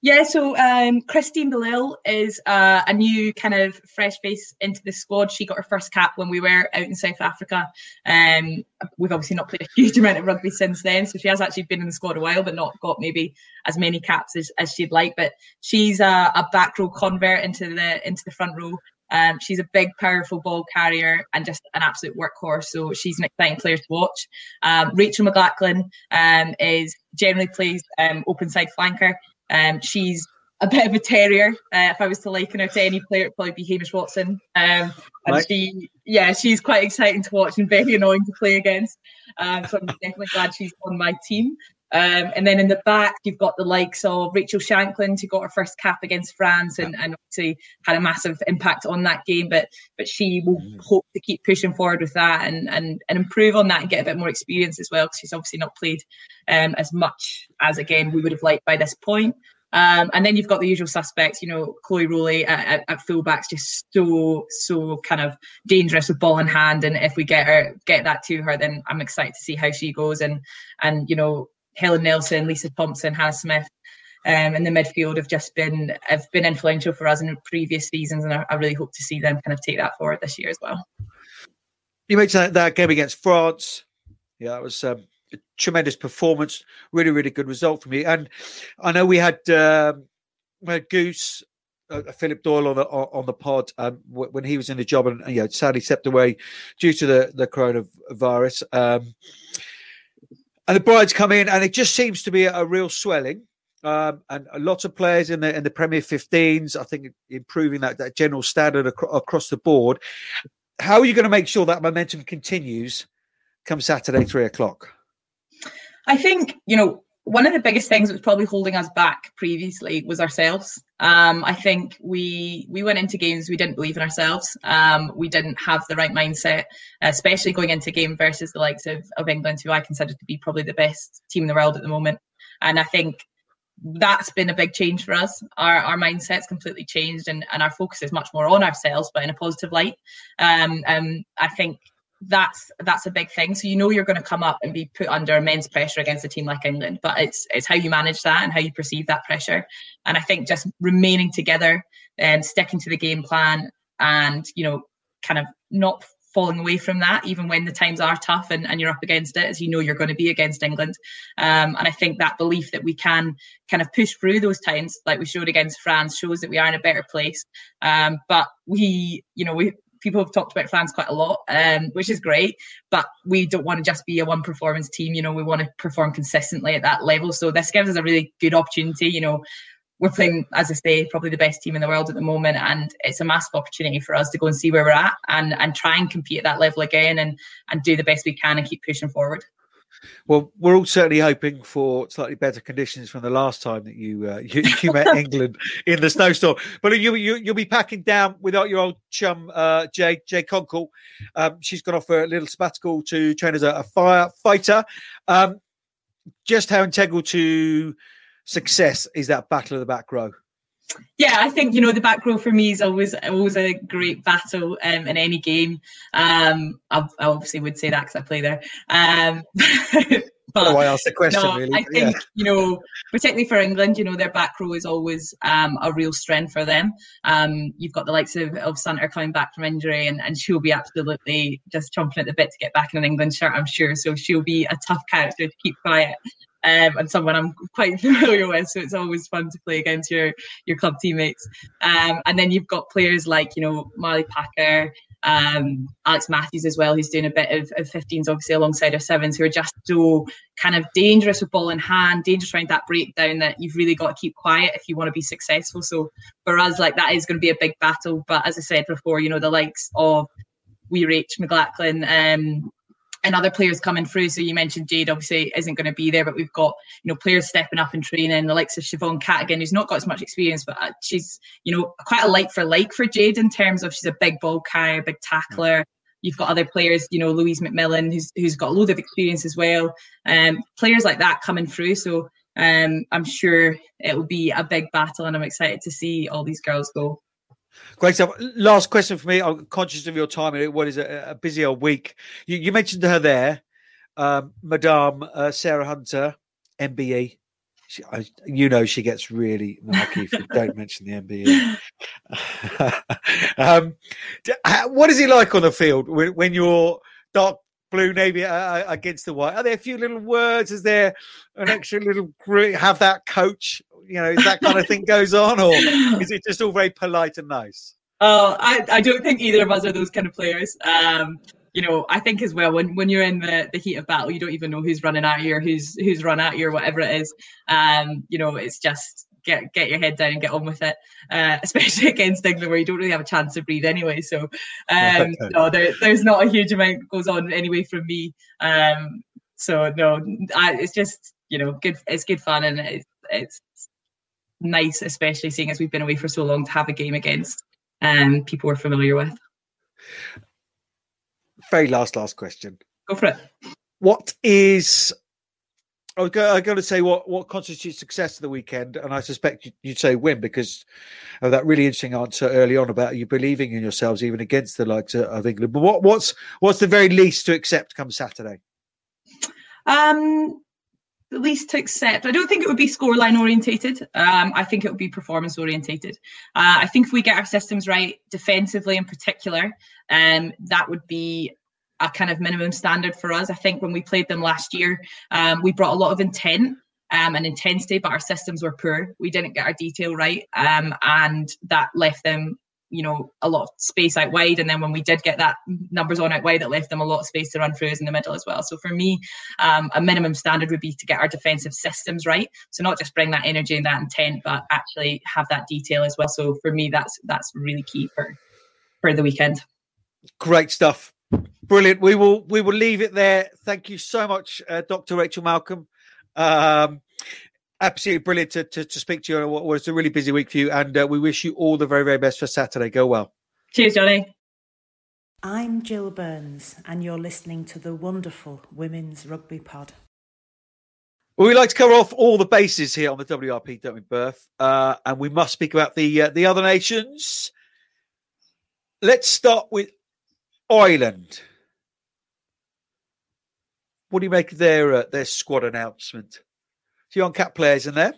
Yeah, so um, Christine Belil is uh, a new kind of fresh face into the squad. She got her first cap when we were out in South Africa. Um, we've obviously not played a huge amount of rugby since then, so she has actually been in the squad a while, but not got maybe as many caps as, as she'd like. But she's a, a back row convert into the into the front row. Um, she's a big, powerful ball carrier and just an absolute workhorse, so she's an exciting player to watch. Um, Rachel McLachlan um, is generally plays um, open side flanker. Um, she's a bit of a terrier. Uh, if I was to liken her to any player, it'd probably be Hamish Watson. Um, and right. she, yeah, she's quite exciting to watch and very annoying to play against. Um, so I'm definitely glad she's on my team. Um, and then in the back, you've got the likes of Rachel Shankland, who got her first cap against France and, and obviously had a massive impact on that game. But but she will hope to keep pushing forward with that and, and, and improve on that and get a bit more experience as well, because she's obviously not played um, as much as, again, we would have liked by this point. Um, and then you've got the usual suspects, you know, Chloe Rowley at, at fullback's just so, so kind of dangerous with ball in hand. And if we get her, get that to her, then I'm excited to see how she goes. And, and you know, Helen Nelson, Lisa Thompson, Hannah Smith um, in the midfield have just been have been influential for us in previous seasons, and I, I really hope to see them kind of take that forward this year as well. You mentioned that, that game against France. Yeah, that was um, a tremendous performance. Really, really good result from you. And I know we had, um, we had Goose, uh, Philip Doyle on the, on the pod um, when he was in the job, and you know, sadly stepped away due to the, the coronavirus. Um And the bride's come in, and it just seems to be a, a real swelling, um, and a lot of players in the in the Premier fifteens. I think improving that, that general standard ac- across the board. How are you going to make sure that momentum continues come Saturday three o'clock? I think you know one of the biggest things that was probably holding us back previously was ourselves. Um, I think we we went into games, we didn't believe in ourselves. Um, we didn't have the right mindset, especially going into a game versus the likes of, of England, who I consider to be probably the best team in the world at the moment. And I think that's been a big change for us. Our our mindset's completely changed, and, and our focus is much more on ourselves, but in a positive light. Um, um, I think that's that's a big thing. So you know you're going to come up and be put under immense pressure against a team like England, but it's it's how you manage that and how you perceive that pressure. And I think just remaining together and sticking to the game plan, and you know, kind of not falling away from that, even when the times are tough and, and you're up against it, as you know you're going to be against England. Um, and I think that belief that we can kind of push through those times, like we showed against France, shows that we are in a better place. Um, but we, you know, we people have talked about France quite a lot, um, which is great, but we don't want to just be a one-performance team. You know, we want to perform consistently at that level. So this gives us a really good opportunity. You know, we're playing, as I say, probably the best team in the world at the moment, and it's a massive opportunity for us to go and see where we're at and, and try and compete at that level again and, and do the best we can and keep pushing forward. Well, we're all certainly hoping for slightly better conditions from the last time that you uh, you, you met England in the snowstorm. But you, you, you'll be packing down without your old chum, uh, Jade, Jade Conkle. Um, she's gone off for a little sabbatical to train as a, a firefighter. Um, just how integral to success is that battle of the back row? Yeah, I think, you know, the back row for me is always always a great battle um, in any game. Um, I, I obviously would say that because I play there. Um, but oh, I asked the question, no, really. I think, yeah. you know, particularly for England, you know, their back row is always um, a real strength for them. Um, you've got the likes of, of Sunter coming back from injury, and, and she'll be absolutely just chomping at the bit to get back in an England shirt, I'm sure. So she'll be a tough character to keep quiet. Um, and someone I'm quite familiar with, so it's always fun to play against your your club teammates. Um, and then you've got players like, you know, Marley Packer, um, Alex Matthews as well, who's doing a bit of, of fifteens, obviously, alongside our sevens, who are just so kind of dangerous with ball in hand, dangerous around that breakdown, that you've really got to keep quiet if you want to be successful. So for us, like, that is going to be a big battle. But as I said before, you know, the likes of wee Rach McLachlan, um and other players coming through. So you mentioned Jade obviously isn't going to be there, but we've got, you know, players stepping up and training, the likes of Siobhan Catigan, who's not got as much experience, but she's, you know, quite a like for like for Jade in terms of she's a big ball carrier, big tackler. You've got other players, you know, Louise McMillan, who's who's got a load of experience as well. Um, players like that coming through. So um, I'm sure it will be a big battle, and I'm excited to see all these girls go. Great stuff. Last question for me. I'm conscious of your time. And what is a, a busy old week? You, you mentioned her there, um, Madame uh, Sarah Hunter, M B E. She, I, you know she gets really narky if you don't mention the M B E. um, do, how, what is it like on the field when, when you're dark blue navy uh, against the white? Are there a few little words? Is there an extra little group? Have that coach? You know, is that kind of thing goes on, or is it just all very polite and nice? Oh, I, I don't think either of us are those kind of players. Um, you know, I think as well, when, when you're in the, the heat of battle, you don't even know who's running at you or who's who's run at you or whatever it is. Um, you know, it's just get get your head down and get on with it, uh, especially against England where you don't really have a chance to breathe anyway. So um, no, there, there's not a huge amount that goes on anyway from me. Um, so no, I, it's just, you know, good. It's good fun, and it, it's nice, especially seeing as we've been away for so long, to have a game against um, people we're familiar with. Very last, last question. Go for it. What is, I was going to say what, what constitutes success of the weekend, and I suspect you'd say win because of that really interesting answer early on about you believing in yourselves even against the likes of England. But what, what's what's the very least to accept come Saturday? Um. The least to accept. I don't think it would be scoreline orientated. Um, I think it would be performance orientated. Uh, I think if we get our systems right, defensively in particular, um, that would be a kind of minimum standard for us. I think when we played them last year, um, we brought a lot of intent um, and intensity, but our systems were poor. We didn't get our detail right, um, and that left them, you know, a lot of space out wide. And then when we did get that numbers on out wide, it left them a lot of space to run through us in the middle as well. So for me, um, a minimum standard would be to get our defensive systems right. So not just bring that energy and that intent, but actually have that detail as well. So for me, that's that's really key for, for the weekend. Great stuff. Brilliant. We will we will leave it there. Thank you so much, uh, Doctor Rachel Malcolm. Um, Absolutely brilliant to, to, to speak to you on what was a really busy week for you, and uh, we wish you all the very, very best for Saturday. Go well. Cheers, Johnny. I'm Jill Burns, and you're listening to the wonderful Women's Rugby Pod. Well, we like to cover off all the bases here on the W R P, don't we, Berth? Uh, and we must speak about the uh, the other nations. Let's start with Ireland. What do you make of their uh, their squad announcement? Do you uncapped players in there?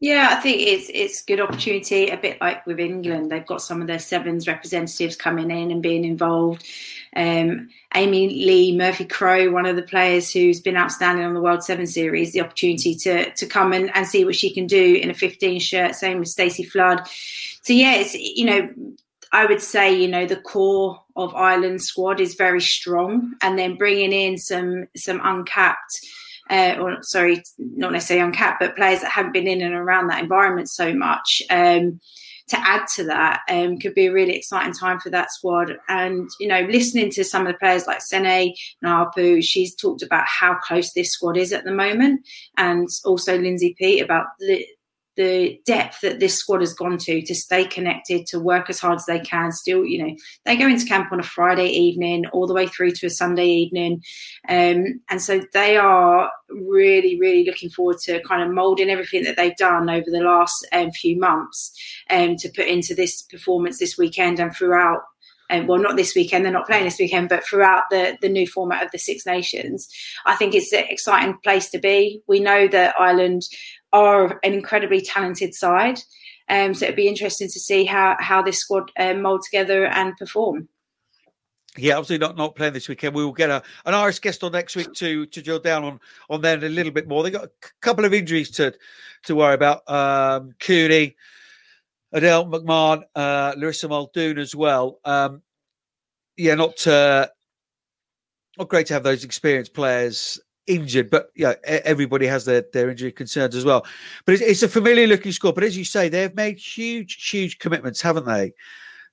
Yeah, I think it's it's a good opportunity, a bit like with England. They've got some of their sevens representatives coming in and being involved. Um, Amy Lee Murphy-Crowe, one of the players who's been outstanding on the World Seven Series, the opportunity to to come and, and see what she can do in a fifteen shirt, same with Stacey Flood. So, yeah, it's, you know, I would say, you know, the core of Ireland's squad is very strong, and then bringing in some some uncapped Uh, or sorry, not necessarily uncapped, but players that haven't been in and around that environment so much um, to add to that um, could be a really exciting time for that squad. And, you know, listening to some of the players like Sene Naapu, she's talked about how close this squad is at the moment, and also Lindsay Peat about the the depth that this squad has gone to, to stay connected, to work as hard as they can still. You know, they go into camp on a Friday evening all the way through to a Sunday evening. Um, and so they are really, really looking forward to kind of moulding everything that they've done over the last um, few months um, to put into this performance this weekend and throughout. Um, well, not this weekend, they're not playing this weekend, but throughout the, the new format of the Six Nations. I think it's an exciting place to be. We know that Ireland are an incredibly talented side. Um, so it'd be interesting to see how, how this squad uh, mould together and perform. Yeah, absolutely not, not playing this weekend. We will get a, an Irish guest on next week to to drill down on, on them a little bit more. They've got a c- couple of injuries to to worry about. Um, Cooney, Adele McMahon, uh, Larissa Muldoon as well. Um, yeah, not, uh, not great to have those experienced players injured, but yeah, everybody has their, their injury concerns as well. But it's, it's a familiar looking squad. But as you say, they've made huge, huge commitments, haven't they?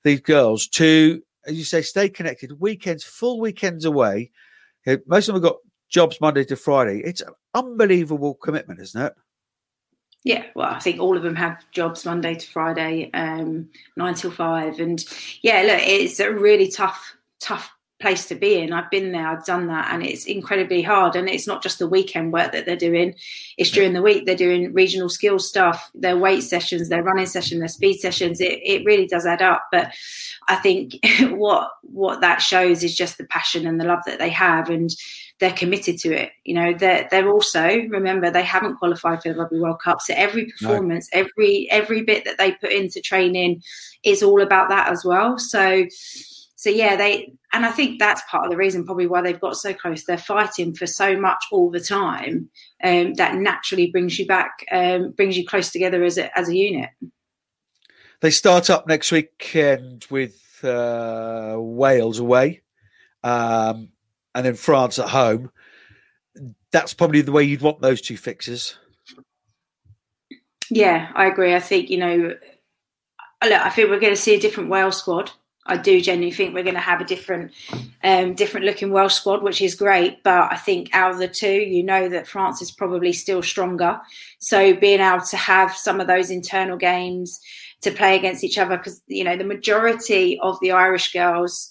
These girls to, as you say, stay connected. Weekends, full weekends away. Most of them have got jobs Monday to Friday. It's an unbelievable commitment, isn't it? Yeah, well, I think all of them have jobs Monday to Friday, um, nine till five. And yeah, look, it's a really tough, tough place to be in. I've been there, I've done that, and it's incredibly hard. And it's not just the weekend work that they're doing, it's during the week. They're doing regional skills stuff, their weight sessions, their running session, their speed sessions. It, it really does add up. But I think what what that shows is just the passion and the love that they have, and they're committed to it. You know, they're, they're also, remember, they haven't qualified for the Rugby World Cup. So every performance, no. every every bit that they put into training is all about that as well. So So, yeah, they, and I think that's part of the reason probably why they've got so close. They're fighting for so much all the time um, that naturally brings you back, um, brings you close together as a, as a unit. They start up next weekend with uh, Wales away um, and then France at home. That's probably the way you'd want those two fixes. Yeah, I agree. I think, you know, look, I think we're going to see a different Wales squad. I do genuinely think we're going to have a different um, different looking Welsh squad, which is great. But I think out of the two, you know that France is probably still stronger. So being able to have some of those internal games to play against each other, because, you know, the majority of the Irish girls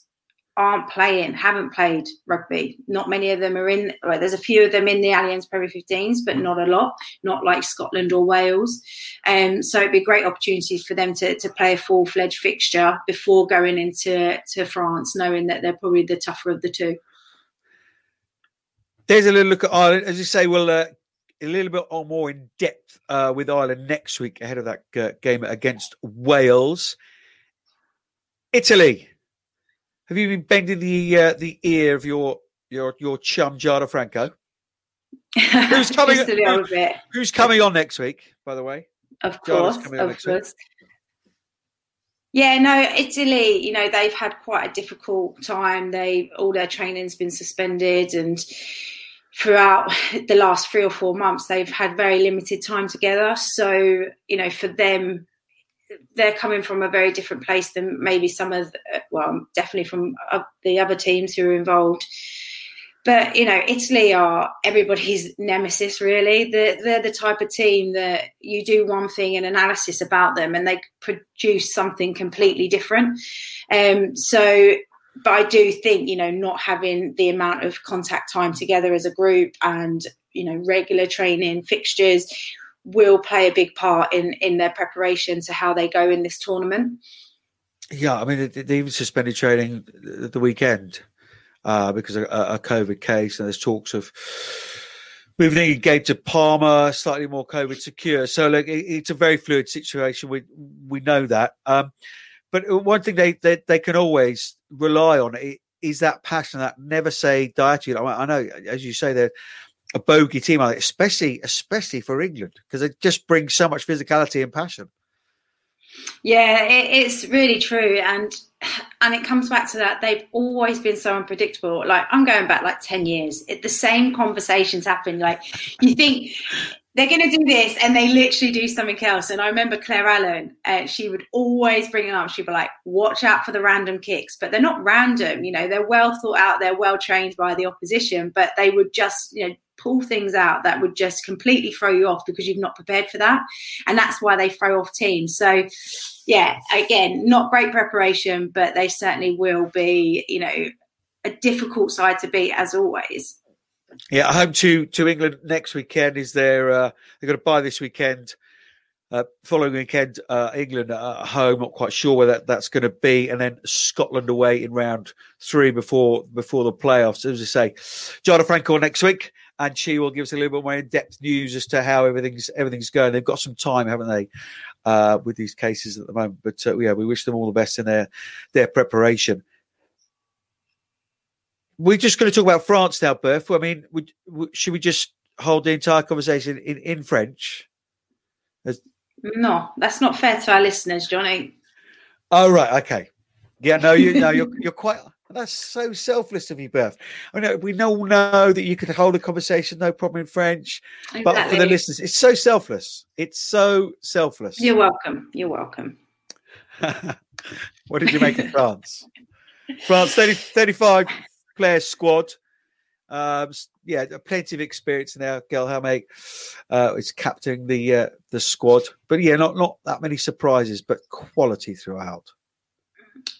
aren't playing, haven't played rugby. Not many of them are in, well, there's a few of them in the Allianz Premier fifteens, but not a lot, not like Scotland or Wales. Um, so it'd be great opportunities for them to, to play a full-fledged fixture before going into to France, knowing that they're probably the tougher of the two. There's a little look at Ireland. As you say, we'll uh, a little bit more in depth uh, with Ireland next week ahead of that uh, game against Wales. Italy. Have you been bending the uh, the ear of your your your chum Giada Franco? Who's coming? Just a little bit. Who's coming on next week? By the way, of course, of course. Yeah, no, Italy. You know, they've had quite a difficult time. They all their training's been suspended, and throughout the last three or four months, they've had very limited time together. So, you know, for them, they're coming from a very different place than maybe some of, well, definitely from the other teams who are involved. But, you know, Italy are everybody's nemesis, really. They're, they're the type of team that you do one thing in analysis about them and they produce something completely different. Um, so, but I do think, you know, not having the amount of contact time together as a group and, you know, regular training fixtures will play a big part in, in their preparation to how they go in this tournament. Yeah, I mean, they even suspended training at the weekend. Uh, because of a, a COVID case, and there's talks of moving in game to Parma, slightly more COVID secure. So, look, it, it's a very fluid situation. We we know that. Um, but one thing they, they, they can always rely on is that passion, that never say die attitude. I know, as you say, they're a bogey team, especially especially for England, because they just bring so much physicality and passion. Yeah, it, it's really true, and. And it comes back to that. They've always been so unpredictable. Like, I'm going back like ten years. It, the same conversations happen. Like, you think they're going to do this and they literally do something else. And I remember Claire Allen, uh, she would always bring it up. She'd be like, watch out for the random kicks. But they're not random. You know, they're well thought out. They're well trained by the opposition. But they would just, you know, pull things out that would just completely throw you off because you've not prepared for that. And that's why they throw off teams. So, yeah, again, not great preparation, but they certainly will be, you know, a difficult side to beat as always. Yeah, home to, to England next weekend is their, uh, they've got a bye this weekend. Uh, following weekend, uh, England at home, not quite sure where that, that's going to be. And then Scotland away in round three before before the playoffs. As I say, Giada Franco next week. And she will give us a little bit more in-depth news as to how everything's everything's going. They've got some time, haven't they, uh, with these cases at the moment. But, uh, yeah, we wish them all the best in their, their preparation. We're just going to talk about France now, Berth. I mean, would, would, should we just hold the entire conversation in, in French? As... No, that's not fair to our listeners, Johnny. Oh, right, okay. Yeah, no, you, no you're, you're quite... That's so selfless of you, Berth. I mean, we all know that you could hold a conversation, no problem, in French. Exactly. But for the listeners, it's so selfless. It's so selfless. You're welcome. You're welcome. What did you make of France? France, thirty, thirty-five player squad. Um, yeah, plenty of experience now. Gail Hermé uh, is captaining the uh, the squad. But, yeah, not, not that many surprises, but quality throughout.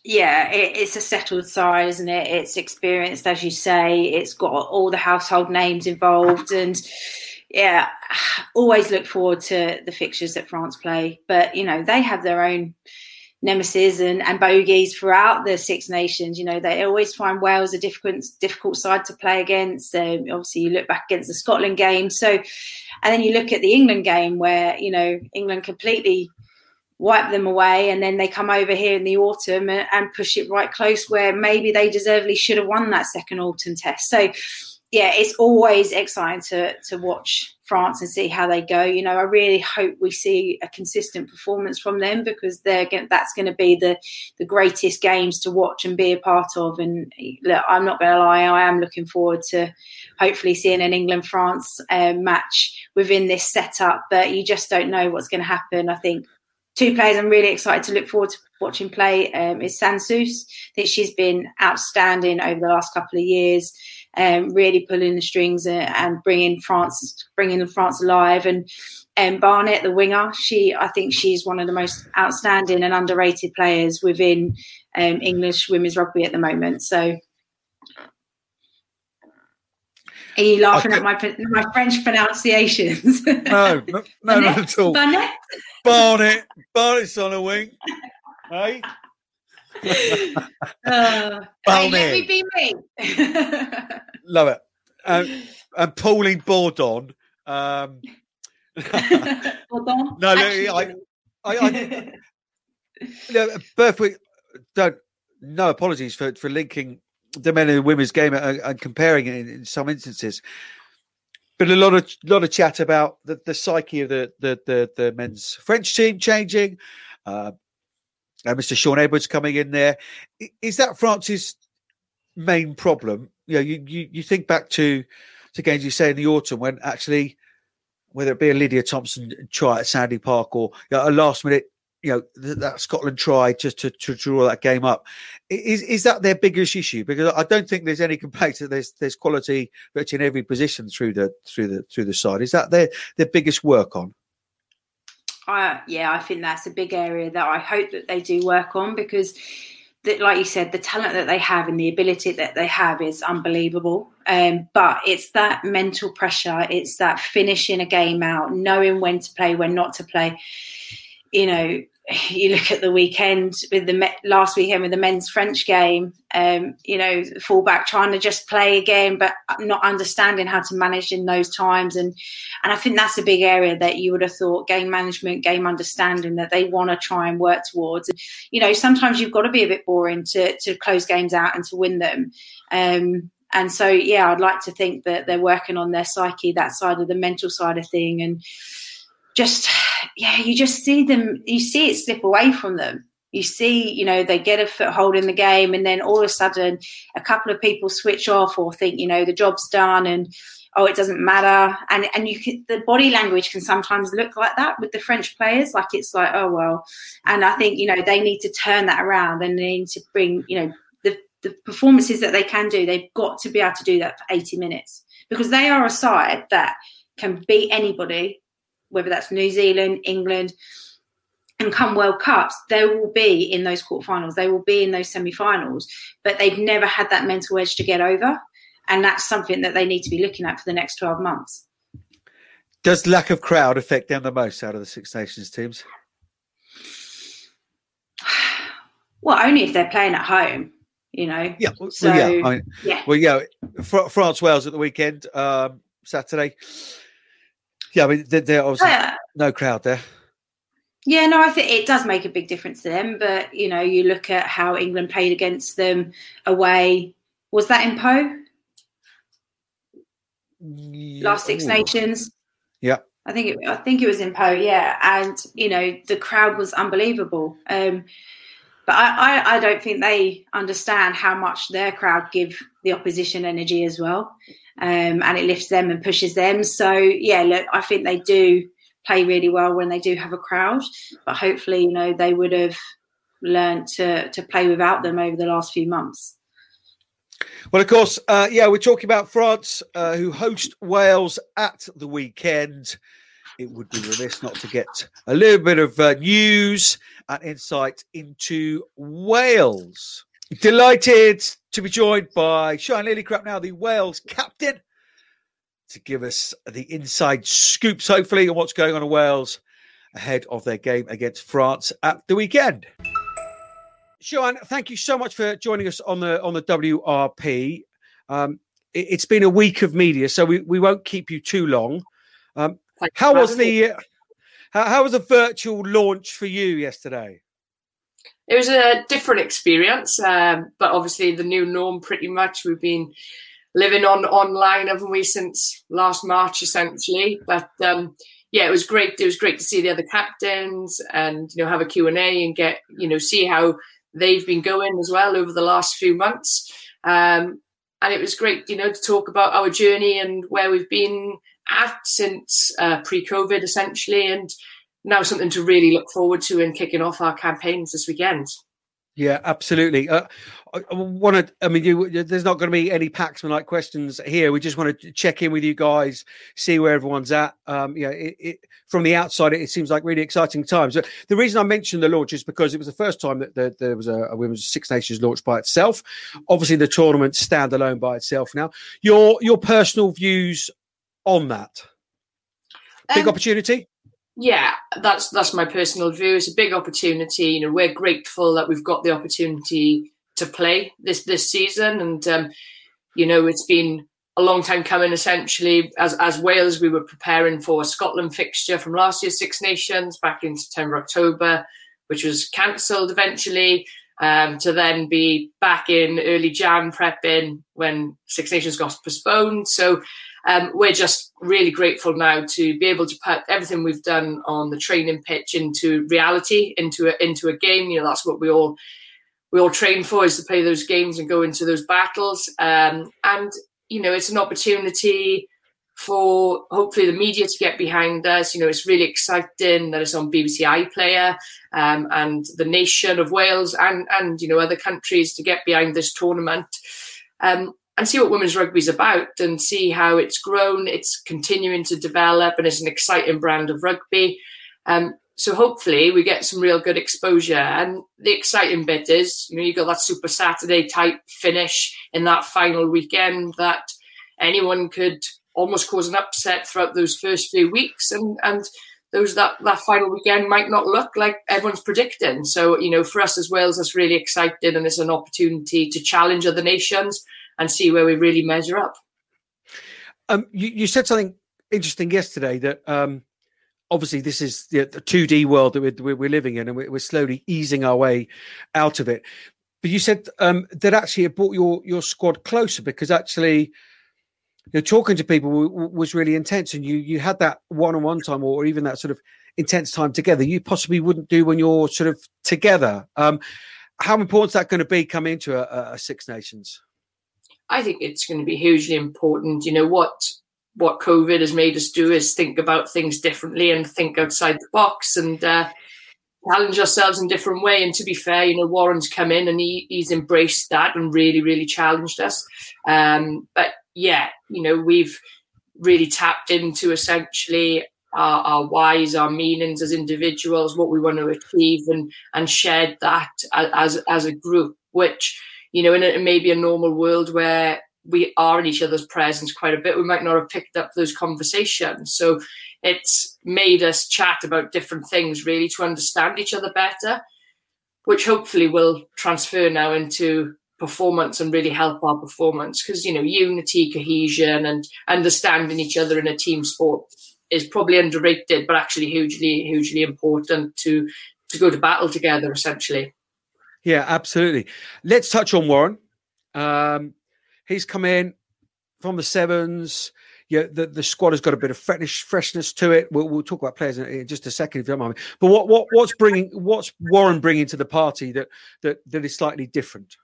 Yeah, it, it's a settled side, isn't it? It's experienced, as you say. It's got all the household names involved. And, yeah, always look forward to the fixtures that France play. But, you know, they have their own nemesis and, and bogeys throughout the Six Nations. You know, they always find Wales a difficult difficult side to play against. Um, obviously, you look back against the Scotland game. So, and then you look at the England game where, you know, England completely... wipe them away, and then they come over here in the autumn and, and push it right close where maybe they deservedly should have won that second autumn test. So, yeah, it's always exciting to to watch France and see how they go. You know, I really hope we see a consistent performance from them because they're that's going to be the, the greatest games to watch and be a part of. And look, I'm not going to lie, I am looking forward to hopefully seeing an England-France uh, match within this setup, but you just don't know what's going to happen, I think. Two players I'm really excited to look forward to watching play um, is Sansus. I think she's been outstanding over the last couple of years, um, really pulling the strings and, and bringing France, bringing France alive. And um, Barnett, the winger, she I think she's one of the most outstanding and underrated players within um, English women's rugby at the moment. So, are you laughing at my my French pronunciations? No, no, Barnett, not at all. Barnett. Barnett, Barnett's on a wing. Hey? uh, hey, let me be me. Love it. Um, and Pauline Bourdon. Um, Bourdon? No, Actually, no, I... I, I no, Berth, we don't... No apologies for, for linking the men and the women's game and, and comparing it in, in some instances. But a lot of lot of chat about the, the psyche of the, the, the, the men's French team changing. Uh, and Mister Sean Edwards coming in there. Is that France's main problem? You know, you, you, you think back to, to games you say in the autumn when actually, whether it be a Lydia Thompson try at Sandy Park or, you know, a last minute you know, th- that Scotland try just to, to draw that game up. Is is that their biggest issue? Because I don't think there's any complaints that there's there's quality that's in every position through the through the through the side. Is that their their biggest work on? Uh, yeah, I think that's a big area that I hope that they do work on, because, that, like you said, the talent that they have and the ability that they have is unbelievable. Um, but it's that mental pressure, it's that finishing a game out, knowing when to play, when not to play. You know, you look at the weekend with the me- last weekend with the men's French game. Um, you know, fullback trying to just play again, but not understanding how to manage in those times. And and I think that's a big area that you would have thought game management, game understanding, that they want to try and work towards. And, you know, sometimes you've got to be a bit boring to to close games out and to win them. Um, and so, yeah, I'd like to think that they're working on their psyche, that side of the mental side of thing, and just, yeah, you just see them, you see it slip away from them. You see, you know, they get a foothold in the game, and then all of a sudden a couple of people switch off or think, you know, the job's done and, oh, it doesn't matter. And and you can, the body language can sometimes look like that with the French players. Like, it's like, oh, well. And I think, you know, they need to turn that around, and they need to bring, you know, the, the performances that they can do, they've got to be able to do that for eighty minutes, because they are a side that can beat anybody, whether that's New Zealand, England. And come World Cups, they will be in those quarterfinals, they will be in those semi-finals, but they've never had that mental edge to get over, and that's something that they need to be looking at for the next twelve months. Does lack of crowd affect them the most out of the Six Nations teams? Well, only if they're playing at home, you know. Yeah, well, so, well, yeah. I mean, yeah. Well, yeah, France Wales at the weekend, um, Saturday. Yeah, I mean, there obviously yeah. no crowd there. Yeah, no, I think it does make a big difference to them. But, you know, you look at how England played against them away. Was that in Po? Yeah. Last Six Ooh. Nations. Yeah. I think it, I think it was in Po, yeah. And, you know, the crowd was unbelievable. Um, but I, I, I don't think they understand how much their crowd give the opposition energy as well. Um, and it lifts them and pushes them. So, yeah, look, I think they do play really well when they do have a crowd, but hopefully, you know, they would have learned to to play without them over the last few months. Well, of course, uh, yeah, we're talking about France, uh, who host Wales at the weekend. It would be remiss not to get a little bit of uh, news and insight into Wales. Delighted to be joined by Sean Lillicrap, now the Wales captain, to give us the inside scoops, hopefully, on what's going on in Wales ahead of their game against France at the weekend. Sean, thank you so much for joining us on the on the W R P. Um, it, it's been a week of media, so we, we won't keep you too long. Um, how was the uh, how, how was the virtual launch for you yesterday? It was a different experience, uh, but obviously the new norm. Pretty much, we've been living on online, haven't we, since last March, essentially. But um, yeah, it was great. It was great to see the other captains and, you know, have a Q and A and get, you know, see how they've been going as well over the last few months. Um, and it was great, you know, to talk about our journey and where we've been at since uh, pre-COVID, essentially, and now something to really look forward to in kicking off our campaigns this weekend. Yeah, absolutely. Uh, I, I want to. I mean, you, there's not going to be any Paxman-like questions here. We just want to check in with you guys, see where everyone's at. Um, you know, it, it, from the outside, it, it seems like really exciting times. The reason I mentioned the launch is because it was the first time that the, there was a, a Women's Six Nations launch by itself. Obviously, the tournament stand alone by itself now. Your your personal views on that? Big um, opportunity. Yeah, that's that's my personal view. It's a big opportunity. You know, we're grateful that we've got the opportunity to play this this season, and um, you know, it's been a long time coming. Essentially, as as Wales, we were preparing for a Scotland fixture from last year's Six Nations back in September, October, which was cancelled eventually, um, to then be back in early Jan prepping when Six Nations got postponed. So. Um, we're just really grateful now to be able to put everything we've done on the training pitch into reality, into a, into a game. You know, that's what we all we all train for, is to play those games and go into those battles. Um, and, you know, it's an opportunity for hopefully the media to get behind us. You know, it's really exciting that it's on B B C iPlayer um, and the nation of Wales and, and, you know, other countries to get behind this tournament um, and see what women's rugby is about and see how it's grown. It's continuing to develop and it's an exciting brand of rugby. Um, so hopefully we get some real good exposure. And the exciting bit is, you know, you got that Super Saturday type finish in that final weekend that anyone could almost cause an upset throughout those first few weeks. And, and those that, that final weekend might not look like everyone's predicting. So, you know, for us as Wales, that's really exciting. And it's an opportunity to challenge other nations and see where we really measure up. Um, you, you said something interesting yesterday that um, obviously this is the, the two D world that we're, we're living in, and we're slowly easing our way out of it. But you said um, that actually it brought your, your squad closer because actually... You're talking to people w- w- was really intense, and you you had that one-on-one time, or even that sort of intense time together you possibly wouldn't do when you're sort of together. Um, how important is that going to be coming into a, a Six Nations? I think it's going to be hugely important. You know, what what COVID has made us do is think about things differently and think outside the box and uh, challenge ourselves in a different way. And to be fair, you know, Warren's come in and he, he's embraced that and really, really challenged us. Um, but yeah, you know, we've really tapped into essentially our, our whys, our meanings as individuals, what we want to achieve, and and shared that as as a group, which, you know, in a, maybe a normal world where we are in each other's presence quite a bit, we might not have picked up those conversations. So it's made us chat about different things, really, to understand each other better, which hopefully will transfer now into performance and really help our performance, because, you know, unity, cohesion and understanding each other in a team sport is probably underrated, but actually hugely hugely important to to go to battle together, essentially. Yeah, absolutely. Let's touch on Warren. Um he's come in from the sevens. Yeah, the, the squad has got a bit of fresh, freshness to it. We'll, we'll talk about players in, in just a second, if you don't mind. But what what what's bringing what's Warren bringing to the party that that that is slightly different?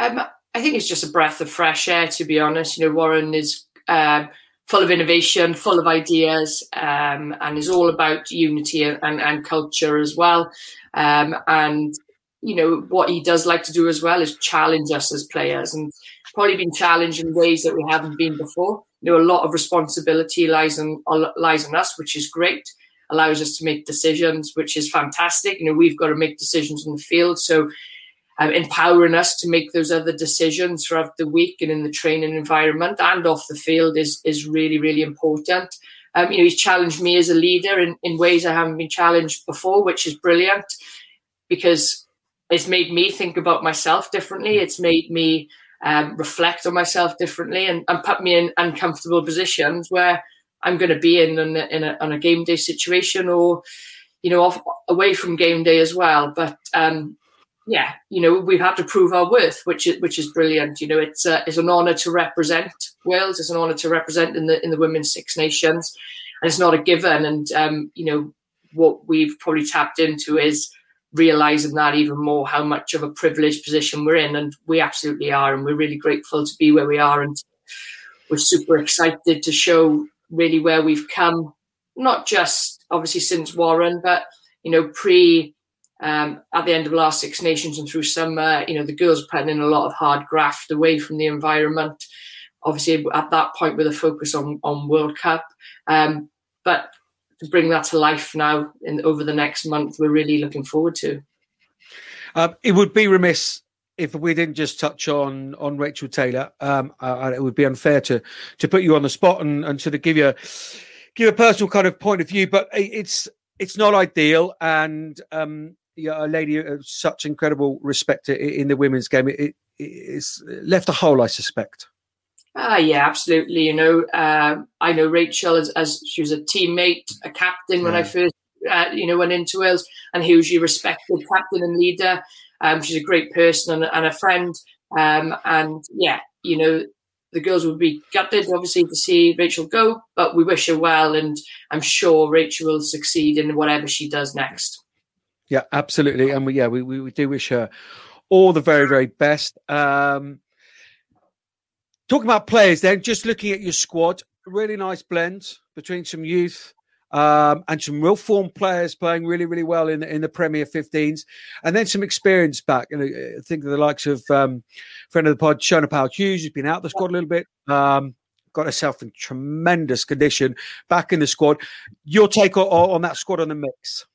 Um, I think it's just a breath of fresh air, to be honest. You know, Warren is um, full of innovation, full of ideas, um, and is all about unity and, and, and culture as well. Um, and, you know, what he does like to do as well is challenge us as players, and probably been challenged in ways that we haven't been before. You know, a lot of responsibility lies on, lies on us, which is great. Allows us to make decisions, which is fantastic. You know, we've got to make decisions in the field. So, Um, empowering us to make those other decisions throughout the week and in the training environment and off the field is is really, really important. Um, you know, he's challenged me as a leader in, in ways I haven't been challenged before, which is brilliant, because it's made me think about myself differently. It's made me um, reflect on myself differently and, and put me in uncomfortable positions where I'm going to be in on in a, in a game day situation, or, you know, off, away from game day as well. But um yeah, you know, we've had to prove our worth, which is which is brilliant. You know, it's uh, it's an honour to represent Wales. It's an honour to represent in the in the Women's Six Nations, and it's not a given. And um, you know, what we've probably tapped into is realising that even more, how much of a privileged position we're in, and we absolutely are. And we're really grateful to be where we are, and we're super excited to show really where we've come, not just obviously since Warren, but, you know, pre. Um, at the end of last Six Nations and through summer, you know, the girls putting in a lot of hard graft away from the environment, obviously at that point with a focus on, on World Cup. Um, but to bring that to life now in, over the next month, we're really looking forward to. Um, it would be remiss if we didn't just touch on on Rachel Taylor. Um, uh, it would be unfair to to put you on the spot and, and sort of give you a, give a personal kind of point of view, but it's it's not ideal. And um, yeah, a lady of such incredible respect in the women's game, it, it, it's left a hole, I suspect. Ah, uh, yeah, absolutely. You know, uh, I know Rachel as, as she was a teammate, a captain yeah. when I first, uh, you know, went into Wales, and hugely respected captain and leader. Um, she's a great person and, and a friend. Um, and yeah, you know, the girls would be gutted, obviously, to see Rachel go, but we wish her well, and I'm sure Rachel will succeed in whatever she does next. Yeah, absolutely. And we, yeah, we, we do wish her all the very, very best. Um, talking about players then, just looking at your squad, really nice blend between some youth um, and some real form players playing really, really well in, in the Premier fifteens. And then some experience back. You know, think of the likes of um, friend of the pod, Shona Powell-Hughes, who's been out of the squad a little bit. Um, got herself in tremendous condition back in the squad. Your take on, on that squad on the mix?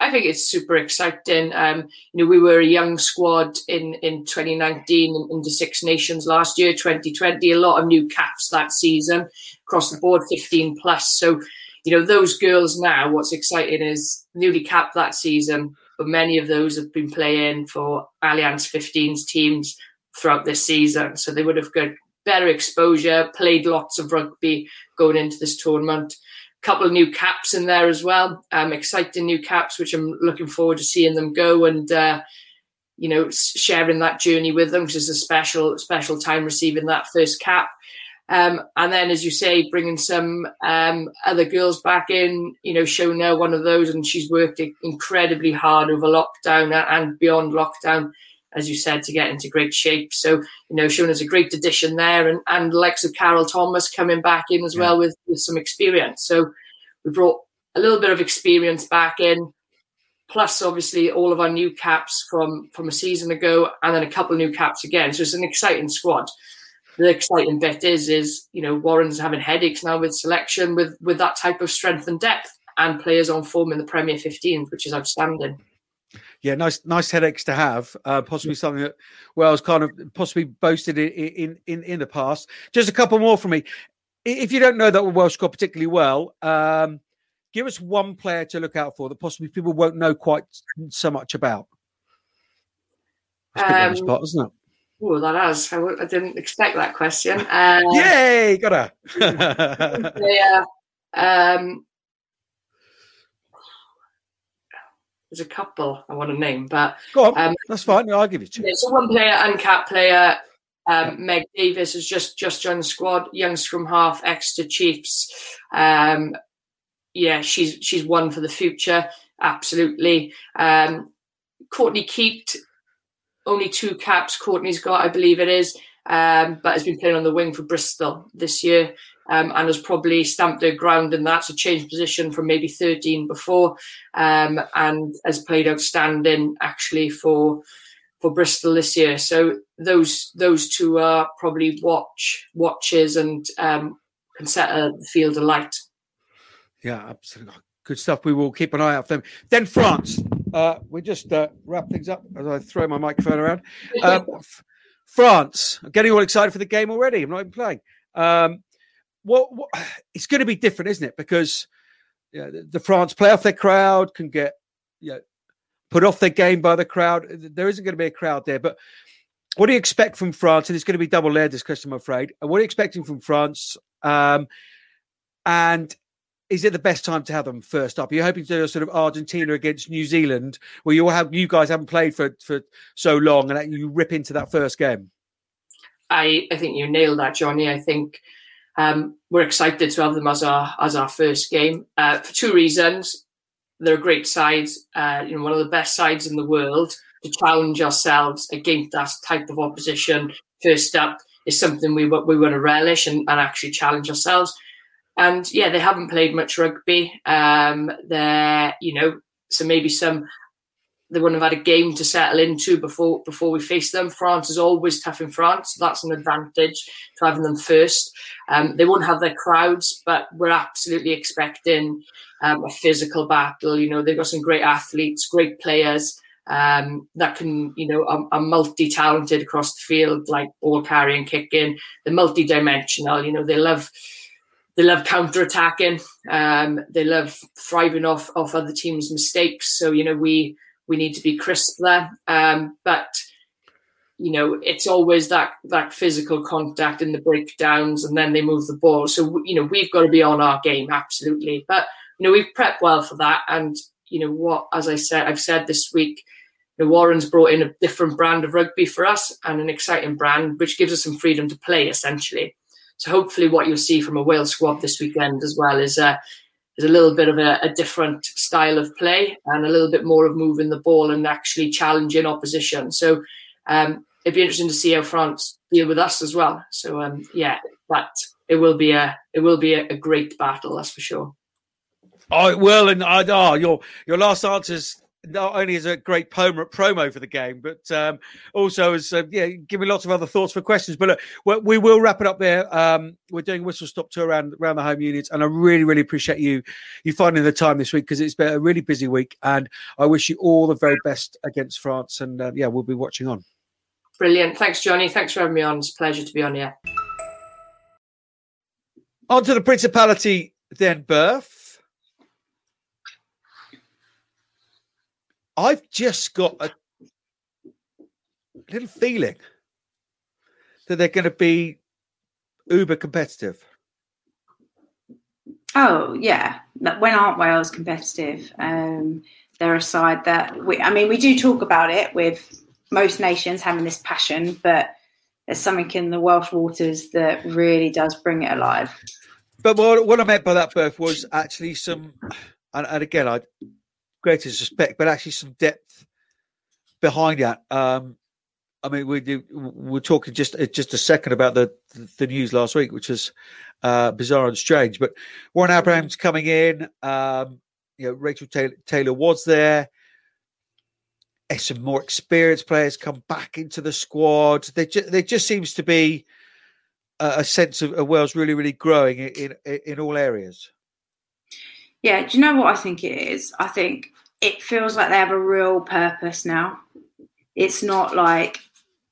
I think it's super exciting. Um, you know, we were a young squad in, in twenty nineteen in the Six Nations last year, twenty twenty, a lot of new caps that season across the board, fifteen plus. So, you know, those girls now, what's exciting is newly capped that season, but many of those have been playing for Alliance fifteens teams throughout this season. So they would have got better exposure, played lots of rugby going into this tournament. Couple of new caps in there as well. Um, exciting new caps, which I'm looking forward to seeing them go and, uh, you know, sharing that journey with them because it's a special, special time receiving that first cap. Um, and then, as you say, bringing some um, other girls back in, you know, Shona, one of those, and she's worked incredibly hard over lockdown and beyond lockdown, as you said, to get into great shape. So, you know, Shona's a great addition there. And, and the likes of Carol Thomas coming back in as yeah. well with, with some experience. So we brought a little bit of experience back in, plus obviously all of our new caps from, from a season ago and then a couple of new caps again. So it's an exciting squad. The exciting bit is, is you know, Warren's having headaches now with selection, with, with that type of strength and depth and players on form in the Premier fifteens, which is outstanding. Yeah, nice, nice headaches to have. Uh, possibly something that Wales kind of possibly boasted in, in in the past. Just a couple more from me. If you don't know that Wales score particularly well, um, give us one player to look out for that possibly people won't know quite so much about. That's a um, spot, isn't it? Oh, that has. I, I didn't expect that question. Uh, Yay, got her. Yeah. Um, There's a couple I want to name, but go on. Um, that's fine. No, I'll give you two. Yeah, so one player, uncapped player, um, yeah. Meg Davis has just just joined the squad. Young scrum half, Exeter Chiefs. Um, yeah, she's she's one for the future, absolutely. Um, Courtney Keat, only two caps. Courtney's got, I believe it is, um, but has been playing on the wing for Bristol this year. Um, and has probably stamped her ground in that, so changed position from maybe thirteen before, um, and has played outstanding actually for for Bristol this year. So those those two are probably watch watches and um, can set a field alight. Yeah, absolutely good stuff. We will keep an eye out for them. Then France, uh, we just uh, wrap things up as I throw my microphone around. Um, France, I'm getting all excited for the game already. I'm not even playing. Um, What, what, it's going to be different, isn't it? Because you know, the, the France play off their crowd, can get you know, put off their game by the crowd. There isn't going to be a crowd there. But what do you expect from France? And it's going to be double-layered, this question, I'm afraid. And what are you expecting from France? Um, and is it the best time to have them first up? Are you hoping to do a sort of Argentina against New Zealand, where you all have you guys haven't played for, for so long and you rip into that first game? I, I think you nailed that, Johnny. I think... Um, we're excited to have them as our as our first game uh, for two reasons. They're a great side, uh, you know, one of the best sides in the world. To challenge ourselves against that type of opposition first up is something we we want to relish and, and actually challenge ourselves. And yeah, they haven't played much rugby. Um, they're you know so maybe some they wouldn't have had a game to settle into before before we face them. France is always tough in France, so that's an advantage to having them first. Um, they won't have their crowds, but we're absolutely expecting um, a physical battle. You know, they've got some great athletes, great players um, that can, you know, are, are multi-talented across the field, like ball carrying, kicking. They're multi-dimensional. You know, they love they love counter-attacking. Um, they love thriving off off other teams' mistakes. So you know, we. We need to be crisp there. Um, but, you know, it's always that that physical contact in the breakdowns and then they move the ball. So, you know, we've got to be on our game, absolutely. But, you know, we've prepped well for that. And, you know, what, as I said, I've said this week, you know, Warren's brought in a different brand of rugby for us and an exciting brand, which gives us some freedom to play, essentially. So hopefully what you'll see from a Wales squad this weekend as well is uh, is a little bit of a, a different style of play and a little bit more of moving the ball and actually challenging opposition. So um, it'd be interesting to see how France deal with us as well. So, um, yeah, that it will be a it will be a, a great battle, that's for sure. Oh, it will, and I oh, your your last answer's not only is a great promo for the game, but um, also is uh, yeah, give me lots of other thoughts for questions. But look, we will wrap it up there. Um, we're doing a whistle stop tour around around the home units, and I really, really appreciate you you finding the time this week, because it's been a really busy week, and I wish you all the very best against France. And uh, yeah, we'll be watching on. Brilliant, thanks, Johnny. Thanks for having me on. It's a pleasure to be on here. On to the Principality then, Berth. I've just got a little feeling that they're going to be uber competitive. Oh, yeah. When aren't Wales competitive? Um, they're a side that, we, I mean, we do talk about it with most nations having this passion, but there's something in the Welsh waters that really does bring it alive. But what, what I meant by that, Berth, was actually some, and, and again, I... greatest respect, but actually some depth behind that. Um, I mean, we do, we're talking just just a second about the, the news last week, which is uh, bizarre and strange. But Warren Abrahams coming in, um, you know, Rachel Taylor, Taylor was there. Some more experienced players come back into the squad. There just, there just seems to be a, a sense of, of Wales really, really growing in in, in all areas. Yeah, do you know what I think it is? I think it feels like they have a real purpose now. It's not like,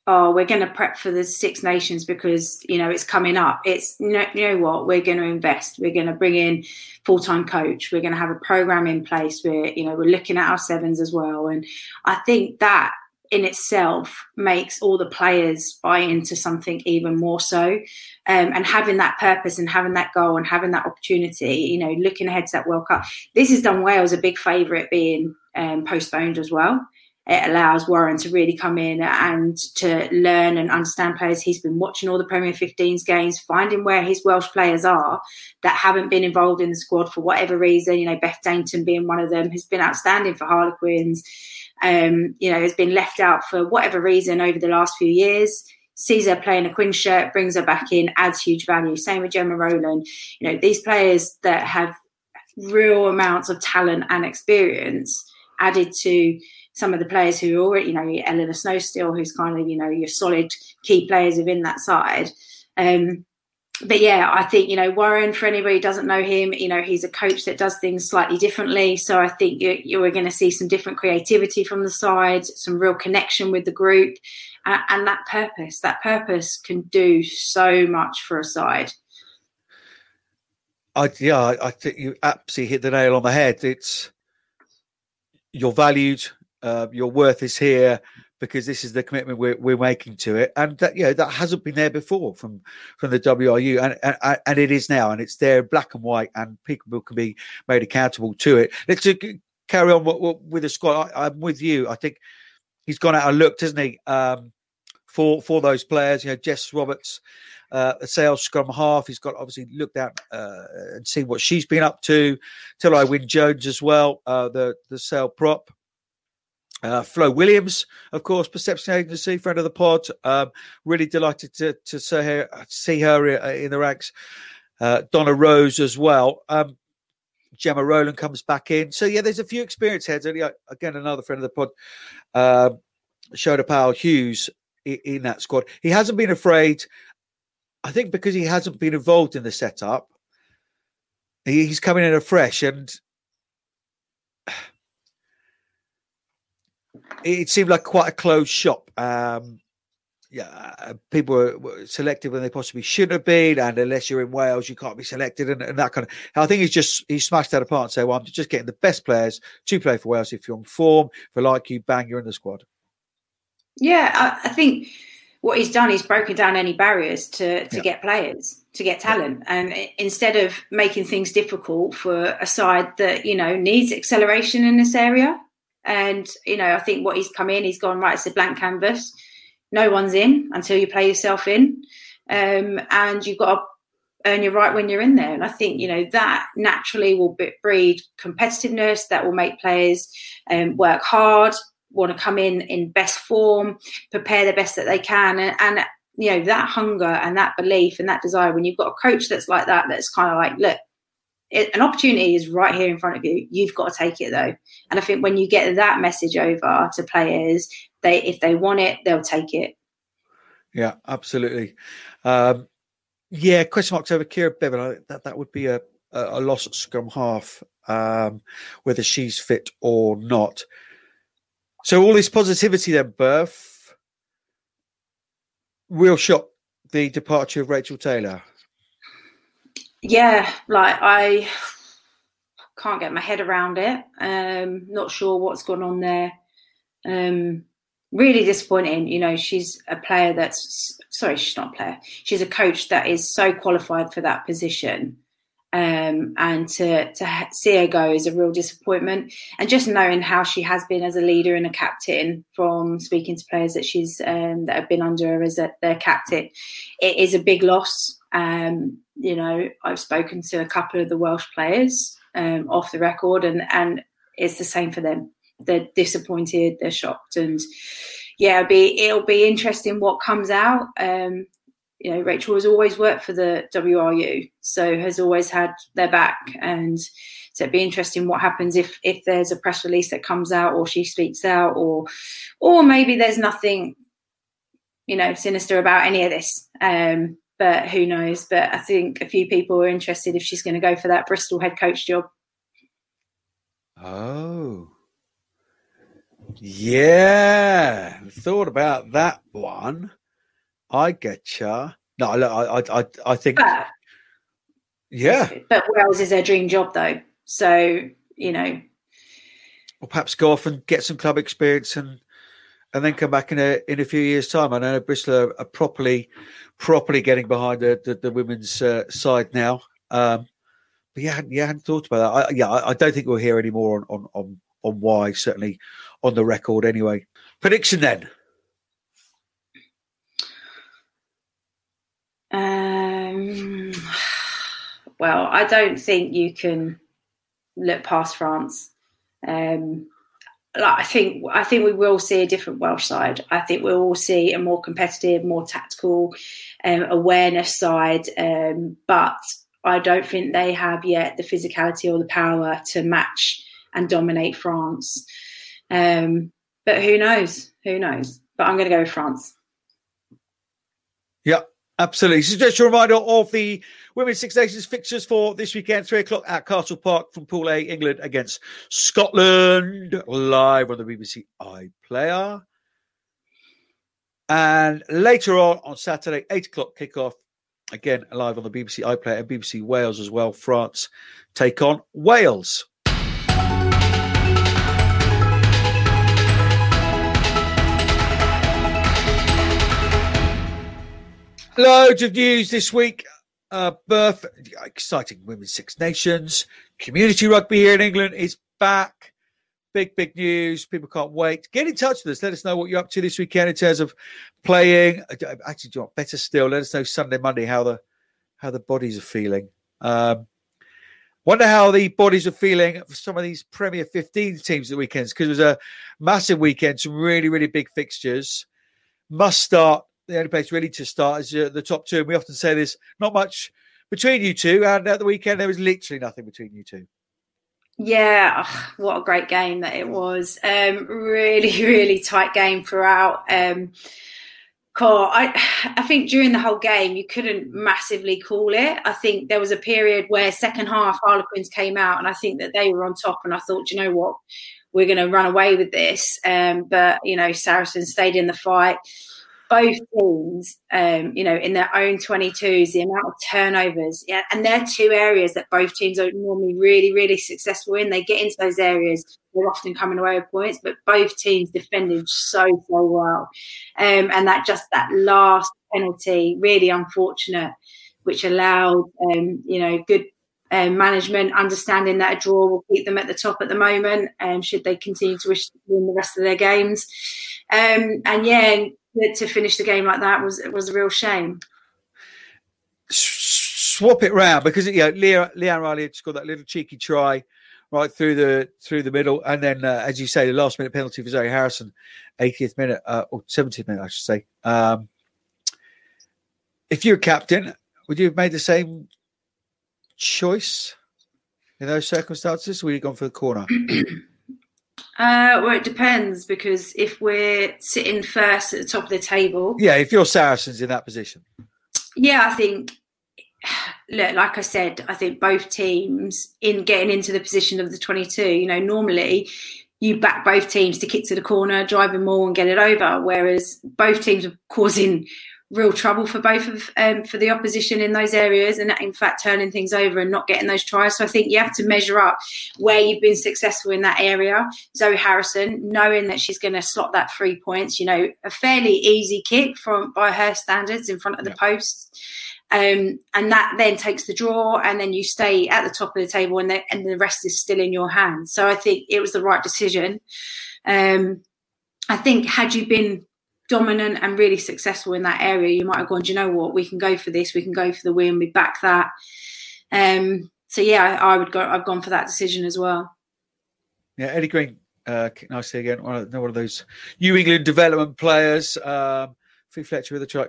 oh, we're going to prep for the Six Nations because, you know, it's coming up. It's, you know, you know what, we're going to invest. We're going to bring in full-time coach. We're going to have a programme in place. We're, you know, we're looking at our sevens as well. And I think that in itself makes all the players buy into something even more so, um, and having that purpose and having that goal and having that opportunity, you know, looking ahead to that World Cup. This has done Wales a big favour at being um, postponed as well. It allows Warren to really come in and to learn and understand players. He's been watching all the Premier fifteens games, finding where his Welsh players are that haven't been involved in the squad for whatever reason. You know, Beth Dainton being one of them has been outstanding for Harlequins. Um, you know, has been left out for whatever reason over the last few years, sees her playing a Quinn shirt, brings her back in, adds huge value. Same with Gemma Rowland. You know, these players that have real amounts of talent and experience added to some of the players who already, you know, Eleanor Snowstill, who's kind of, you know, your solid key players within that side. Um, But, yeah, I think, you know, Warren, for anybody who doesn't know him, you know, he's a coach that does things slightly differently. So I think you're, you're going to see some different creativity from the side, some real connection with the group, uh, and that purpose. That purpose can do so much for a side. I, yeah, I, I think you absolutely hit the nail on the head. It's you're valued, uh, your worth is here, because this is the commitment we're, we're making to it. And that, you know, that hasn't been there before from, from the W R U, and, and and it is now, and it's there in black and white, and people can be made accountable to it. Let's carry on with the squad. I, I'm with you. I think he's gone out and looked, hasn't he, um, for, for those players. You know, Jess Roberts, uh, a sales scrum half, he's got obviously looked at uh, and seen what she's been up to. Till I Win Jones as well, uh, the, the sale prop. Uh, Flo Williams, of course, Perception Agency, friend of the pod. Um, really delighted to, to see her, see her in the ranks. Uh, Donna Rose as well. Um, Gemma Rowland comes back in. So, yeah, there's a few experienced heads. And, yeah, again, another friend of the pod, uh, Shona Powell-Hughes in, in that squad. He hasn't been afraid, I think, because he hasn't been involved in the setup. He, he's coming in afresh, and it seemed like quite a closed shop. Um, yeah, people were, were selected when they possibly shouldn't have been, and unless you're in Wales, you can't be selected, and, and that kind of. I think he's just he smashed that apart and said, "Well, I'm just getting the best players to play for Wales. If you're on form, if I like you, bang, you're in the squad." Yeah, I, I think what he's done is broken down any barriers to to yeah. get players, to get talent, yeah. and instead of making things difficult for a side that, you know, needs acceleration in this area. And, you know, I think what he's come in, he's gone, right, it's a blank canvas. No one's in until you play yourself in. Um, and you've got to earn your right when you're in there. And I think, you know, that naturally will breed competitiveness. That will make players um, work hard, want to come in in best form, prepare the best that they can. And, and you know, that hunger and that belief and that desire, when you've got a coach that's like that, that's kind of like, look, it, an opportunity is right here in front of you. You've got to take it though. And I think when you get that message over to players, they, if they want it, they'll take it. Yeah, absolutely. Um, yeah, question marks over Kira Bevan. That that would be a, a, a loss at scrum half, um, whether she's fit or not. So all this positivity then, Berth, real shock, the departure of Rachel Taylor. Yeah, like I can't get my head around it. Um, not sure what's gone on there. Um, really disappointing. You know, she's a player that's, sorry, she's not a player. She's a coach that is so qualified for that position. Um, and to, to see her go is a real disappointment. And just knowing how she has been as a leader and a captain, from speaking to players that she's um, that have been under her as a, their captain, it is a big loss. Um, you know, I've spoken to a couple of the Welsh players um, off the record, and, and it's the same for them. They're disappointed, they're shocked, and yeah, it'll be, it'll be interesting what comes out. Um, You know, Rachel has always worked for the W R U, so has always had their back. And so it'd be interesting what happens if if there's a press release that comes out, or she speaks out, or or maybe there's nothing, you know, sinister about any of this. Um, but who knows? But I think a few people are interested if she's going to go for that Bristol head coach job. Oh, yeah. Thought about that one. I get you. No, I, I, I, I think. But, yeah, but Wales is their dream job, though. So you know, or perhaps go off and get some club experience, and and then come back in a in a few years' time. I know Bristol are, are properly, properly getting behind the the, the women's uh, side now. Um, but yeah, yeah, I hadn't thought about that. I, yeah, I, I don't think we'll hear any more on on on on why. Certainly on the record, anyway. Prediction then. Um, well, I don't think you can look past France. Um, like I think, I think we will see a different Welsh side. I think we'll all see a more competitive, more tactical um, awareness side. Um, but I don't think they have yet the physicality or the power to match and dominate France. Um, but who knows? Who knows? But I'm going to go with France. Yep. Absolutely. So just a reminder of the Women's Six Nations fixtures for this weekend, three o'clock at Castle Park from Pool A, England against Scotland, live on the B B C iPlayer. And later on, on Saturday, eight o'clock kickoff, again, live on the B B C iPlayer and B B C Wales as well. France take on Wales. Loads of news this week. Uh, Berth, exciting Women's Six Nations. Community rugby here in England is back. Big, big news. People can't wait. Get in touch with us. Let us know what you're up to this weekend in terms of playing. Actually, do you want better still? Let us know Sunday, Monday, how the how the bodies are feeling. Um, wonder how the bodies are feeling for some of these Premier fifteen teams the weekends, because it was a massive weekend, some really, really big fixtures. Must start. The only place really to start is uh, the top two. And we often say this, not much between you two. And at the weekend, there was literally nothing between you two. Yeah, oh, what a great game that it was. Um, really, really tight game throughout. Um, call, I, I think during the whole game, you couldn't massively call it. I think there was a period where second half Harlequins came out, and I think that they were on top. And I thought, you know what, we're going to run away with this. Um, but, you know, Saracens stayed in the fight. Both teams, um, you know, in their own twenty-twos, the amount of turnovers, yeah, and they're two areas that both teams are normally really, really successful in. They get into those areas, they're often coming away with points, but both teams defended so, so well. Um, and that just that last penalty, really unfortunate, which allowed, um, you know, good um, management, understanding that a draw will keep them at the top at the moment, um, should they continue to wish to win the rest of their games. Um, and, yeah, to finish the game like that was was a real shame. Swap it round, because you know Leah, Leanne Riley had scored that little cheeky try right through the through the middle, and then uh, as you say, the last minute penalty for Zoe Harrison, eightieth minute uh, or seventieth minute, I should say. Um, if you were captain, would you have made the same choice in those circumstances, or would you have gone for the corner? Uh, well, it depends, because if we're sitting first at the top of the table... Yeah, if you're Saracens in that position. Yeah, I think, look, like I said, I think both teams, in getting into the position of the twenty-two, you know, normally you back both teams to kick to the corner, drive them more and get it over, whereas both teams are causing real trouble for both of um, for the opposition in those areas, and in fact turning things over and not getting those tries. So I think you have to measure up where you've been successful in that area. Zoe Harrison, knowing that she's going to slot that three points, you know, a fairly easy kick from by her standards in front of the yeah. post, um, and that then takes the draw, and then you stay at the top of the table, and the, and the rest is still in your hands. So I think it was the right decision. Um, I think had you been dominant and really successful in that area, you might have gone, do you know what, we can go for this, we can go for the win, we back that. Um, so yeah, I would go. I've gone for that decision as well. Yeah, Eddie Green, uh, kicked nicely again. One of, one of those New England development players. Um, Fee Fletcher with a try.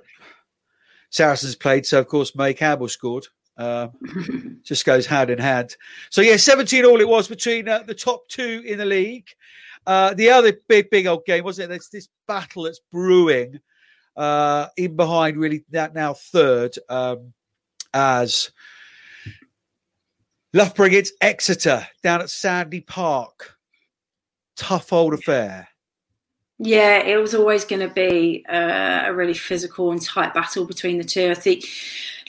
Saracens played, so of course May Campbell scored. Uh, just goes hand in hand. So yeah, seventeen all it was between uh, the top two in the league. Uh, the other big, big old game, wasn't it? There's this battle that's brewing uh, in behind, really, that now third, um, as Loughborough against Exeter down at Sandy Park. Tough old affair. Yeah, it was always going to be uh, a really physical and tight battle between the two. I think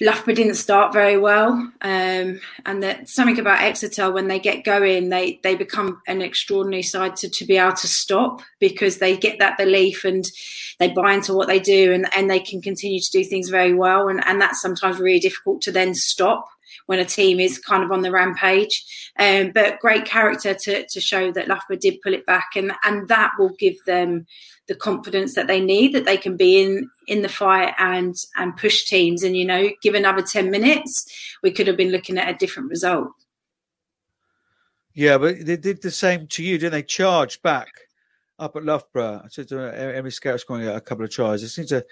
Loughborough didn't start very well, um, and that something about Exeter, when they get going, they they become an extraordinary side to, to be able to stop, because they get that belief and they buy into what they do, and, and they can continue to do things very well, and, and that's sometimes really difficult to then stop when a team is kind of on the rampage. Um, but great character to, to show that Loughborough did pull it back, and, and that will give them the confidence that they need, that they can be in, in the fight and, and push teams. And, you know, give another ten minutes, we could have been looking at a different result. Yeah, but they did the same to you, didn't they? Charge back up at Loughborough. I said to Emily Scout scoring a couple of tries. It seems to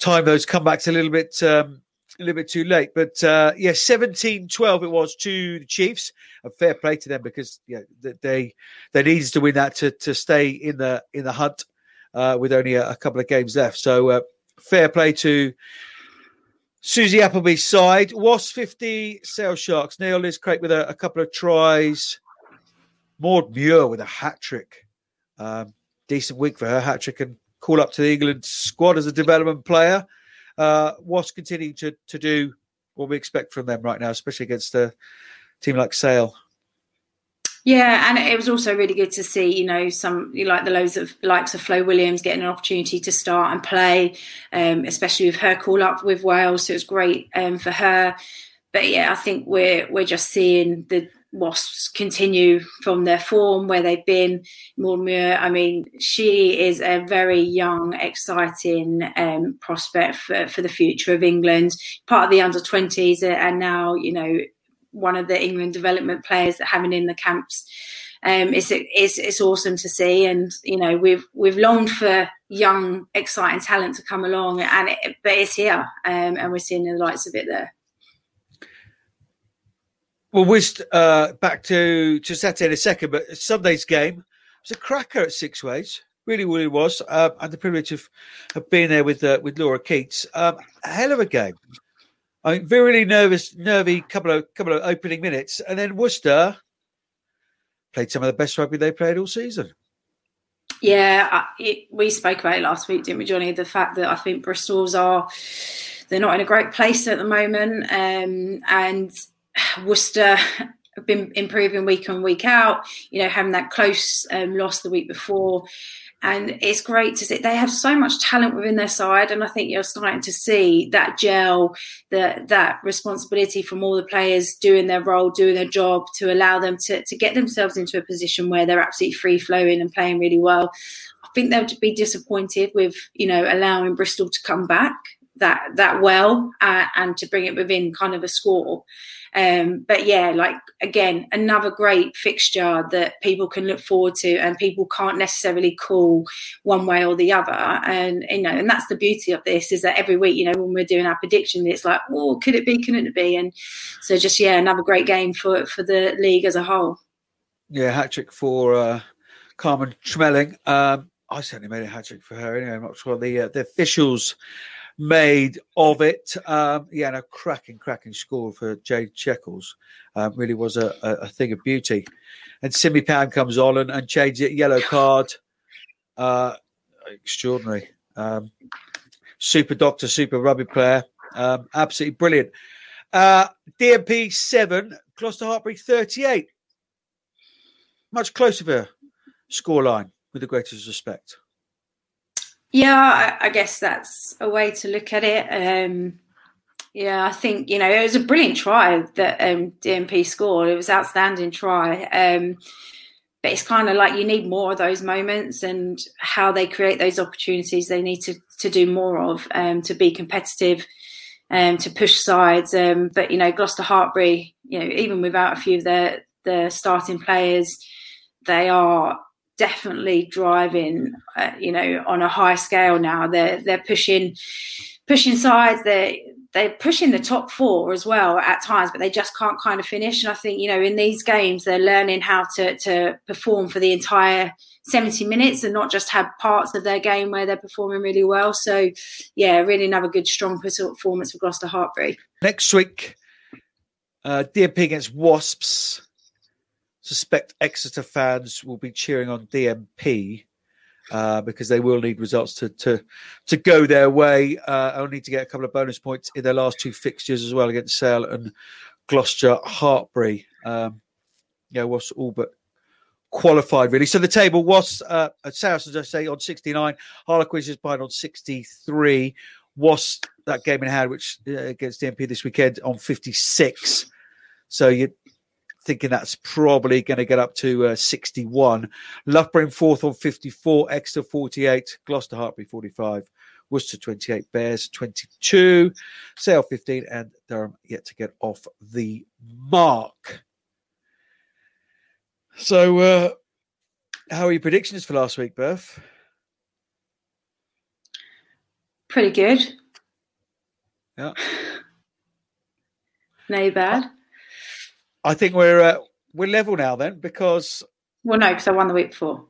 time those comebacks a little bit... Um, a little bit too late, but uh, yeah, seventeen twelve it was to the Chiefs. A fair play to them, because yeah, they they needed to win that to, to stay in the in the hunt uh, with only a, a couple of games left. So uh, fair play to Susie Appleby's side. Wasps fifty, Sale Sharks nil. Liz Craig with a, a couple of tries. Maud Muir with a hat trick. Um, decent week for her, hat trick, and call up to the England squad as a development player. Uh, Wasps continuing to, to do what we expect from them right now, especially against a team like Sale. Yeah, and it was also really good to see, you know, some like the loads of likes of Flo Williams getting an opportunity to start and play, um, especially with her call up with Wales. So it was great um, for her. But yeah, I think we're we're just seeing the Wasps continue from their form where they've been. Maud Muir, I mean, she is a very young, exciting um, prospect for, for the future of England. Part of the under twenties, and now, you know, one of the England development players that having in the camps. Um, it's it's it's awesome to see, and you know we've we've longed for young, exciting talent to come along, and it, but it's here, um, and we're seeing the lights of it there. Well, we're uh, back to, to Saturday in a second, but Sunday's game was a cracker at Six Ways. Really, really was. Um, I had the privilege of, of being there with uh, with Laura Keats. Um, a hell of a game. I mean, really nervous, nervy couple of couple of opening minutes, and then Worcester played some of the best rugby they played all season. Yeah, it, we spoke about it last week, didn't we, Johnny? The fact that I think Bristol's are they're not in a great place at the moment, um, and Worcester have been improving week on, week out, you know, having that close um, loss the week before. And it's great to see. They have so much talent within their side, and I think you're starting to see that gel, that that responsibility from all the players doing their role, doing their job to allow them to, to get themselves into a position where they're absolutely free-flowing and playing really well. I think they'll be disappointed with, you know, allowing Bristol to come back that that well uh, and to bring it within kind of a score. Um, but yeah, like again, another great fixture that people can look forward to, and people can't necessarily call one way or the other. And you know, and that's the beauty of this, is that every week, you know, when we're doing our prediction, it's like, oh, could it be? Couldn't it be? And so just yeah, another great game for for the league as a whole. Yeah, hat trick for uh, Carmen Schmeling. Um, I certainly made a hat trick for her. Anyway, I'm not sure the uh, the officials made of it. Um, yeah, and a cracking, cracking score for Jade Shekels. Um, really was a, a, a thing of beauty. And Simi Pam comes on and, and Jade's yellow card. Uh, extraordinary. Um, super doctor, super rugby player. Um, absolutely brilliant. Uh, D M P seven, Gloucester Hartbury thirty-eight. Much closer to a scoreline, with the greatest respect. Yeah, I, I guess that's a way to look at it. Um, yeah, I think, you know, it was a brilliant try that um, D M P scored. It was an outstanding try. Um, but it's kind of like you need more of those moments, and how they create those opportunities they need to, to do more of, um, to be competitive, um, to push sides. Um, but, you know, Gloucester Hartbury, you know, even without a few of their, their starting players, they are definitely driving, uh, you know, on a high scale now. They're they're pushing, pushing sides. They they're pushing the top four as well at times, but they just can't kind of finish. And I think, you know, in these games, they're learning how to to perform for the entire seventy minutes, and not just have parts of their game where they're performing really well. So, yeah, really another good strong performance for Gloucester Hartbury. Next week, uh, D M P against Wasps. Suspect Exeter fans will be cheering on D M P uh, because they will need results to to, to go their way. Uh, I'll need to get a couple of bonus points in their last two fixtures as well, against Sale and Gloucester Hartbury. Um, yeah, Wasps all but qualified, really. So the table was uh, Saracens, I say, on sixty-nine. Harlequins is behind on sixty-three. Wasps, that game in hand, which uh, against D M P this weekend, on fifty-six. So you thinking that's probably going to get up to uh, sixty-one. Loughborough in fourth on fifty-four, Exeter forty-eight, Gloucester Hartbury forty-five, Worcester twenty-eight, Bears twenty-two, Sale fifteen, and Durham yet to get off the mark. So, uh, how are your predictions for last week, Berth? Pretty good. Yeah. No bad. Uh, I think we're uh, we're level now then, because... Well, no, because I won the week before.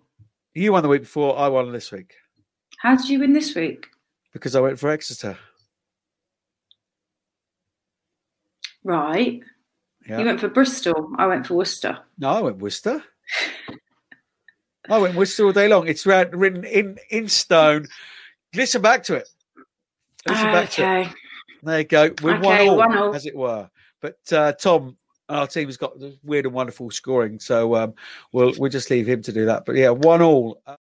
You won the week before, I won this week. How did you win this week? Because I went for Exeter. Right. Yeah. You went for Bristol, I went for Worcester. No, I went Worcester. I went Worcester all day long. It's written in, in stone. Listen back to it. Listen uh, back okay. to it. There you go. We're okay, one, all, one all, as it were. But uh, Tom... Our team has got weird and wonderful scoring, so um, we'll we'll just leave him to do that. But yeah, one all. Uh,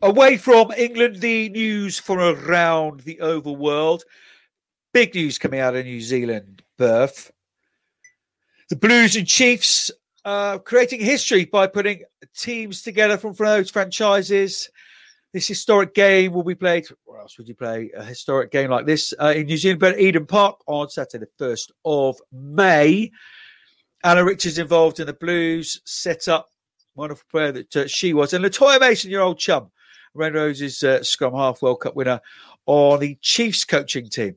away from England, the news from around the oval world. Big news coming out of New Zealand, Berth. The Blues and Chiefs uh, creating history by putting teams together from those franchises. This historic game will be played. Where else would you play a historic game like this uh, in New Zealand? But Eden Park on Saturday, the first of May. Anna Richards involved in the Blues set up. Wonderful player that uh, she was, and Latoya Mason, your old chum, Rain Rose's uh, scrum half World Cup winner, on the Chiefs coaching team.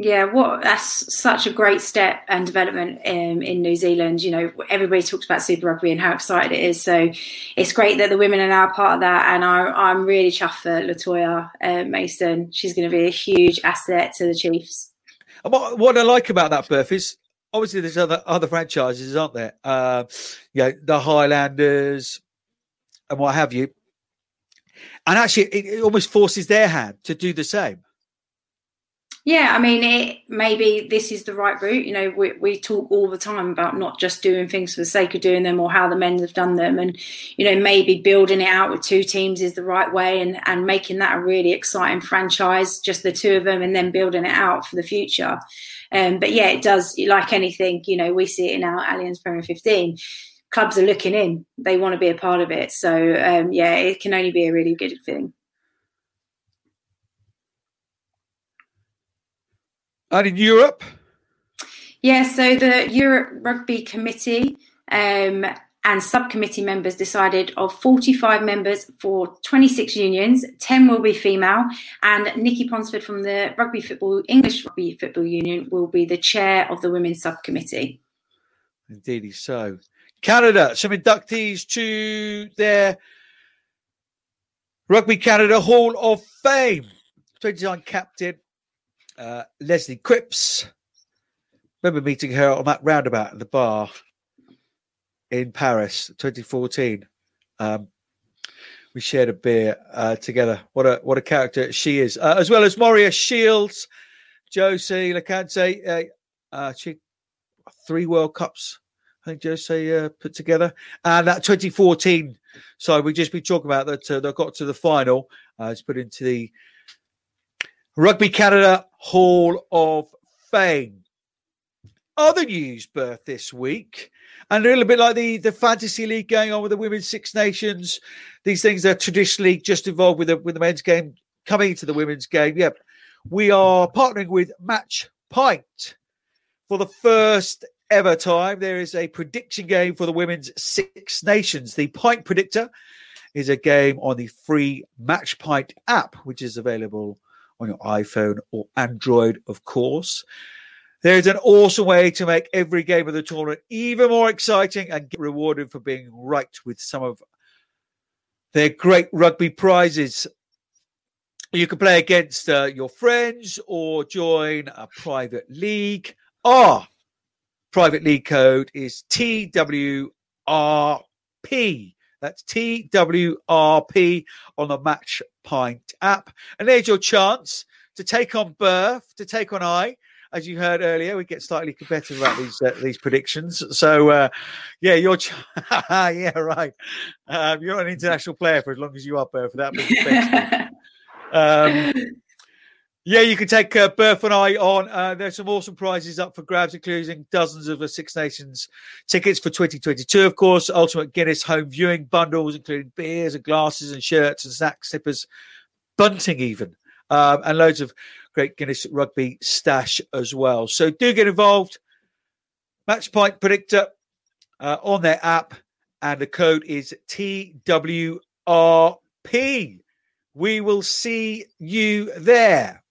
Yeah, what that's such a great step and development um, in New Zealand. You know, everybody talks about Super Rugby and how excited it is. So it's great that the women are now part of that. And I, I'm really chuffed for Latoya uh, Mason. She's going to be a huge asset to the Chiefs. And what, what I like about that, Berth, is obviously there's other other franchises, aren't there? Uh, you know, the Highlanders and what have you. And actually, it, it almost forces their hand to do the same. Yeah, I mean, it, maybe this is the right route. You know, we, we talk all the time about not just doing things for the sake of doing them, or how the men have done them. And, you know, maybe building it out with two teams is the right way, and, and making that a really exciting franchise, just the two of them, and then building it out for the future. Um, but, yeah, it does, like anything, you know, we see it in our Allianz Premier fifteen. Clubs are looking in. They want to be a part of it. So, um, yeah, it can only be a really good thing. And in Europe? Yeah, so the Europe Rugby Committee um, and subcommittee members decided of forty-five members for twenty-six unions, ten will be female, and Nikki Ponsford from the Rugby Football English Rugby Football Union will be the chair of the women's subcommittee. Indeedy so. Canada, some inductees to their Rugby Canada Hall of Fame. twenty-nine captain uh, Leslie Cripps. Remember meeting her on that roundabout at the bar in Paris, twenty fourteen. Um, we shared a beer uh, together. What a what a character she is. Uh, as well as Moria Shields, Josie LeCante. Uh, uh, she three World Cups, I think Josie uh, put together. And that twenty fourteen. So we just been talking about that. Uh, they got to the final. Uh, it's put into the Rugby Canada Hall of Fame. Other news birth this week, and a little bit like the, the fantasy league going on with the women's Six Nations. These things are traditionally just involved with the, with the men's game coming into the women's game. Yep. We are partnering with Match Pint for the first ever time. There is a prediction game for the women's Six Nations. The Pint Predictor is a game on the free Match Pint app, which is available on your iPhone or Android, of course. There's an awesome way to make every game of the tournament even more exciting and get rewarded for being right with some of their great rugby prizes. You can play against uh, your friends or join a private league. Our private league code is T W R P. That's T W R P on the Match Pint app. And there's your chance to take on Birth, to take on I. As you heard earlier, we get slightly competitive about these uh, these predictions. So, uh, yeah, you're ch- yeah right. Um, you're an international player for as long as you are, Burr, for that. um, yeah, you can take uh, Burf and I on. Uh, there's some awesome prizes up for grabs, including dozens of the Six Nations tickets for twenty twenty-two, of course. Ultimate Guinness home viewing bundles, including beers and glasses and shirts and snacks, slippers, bunting even. Um, and loads of great Guinness rugby stash as well. So do get involved. Match Pint Predictor uh, on their app. And the code is T W R P. We will see you there.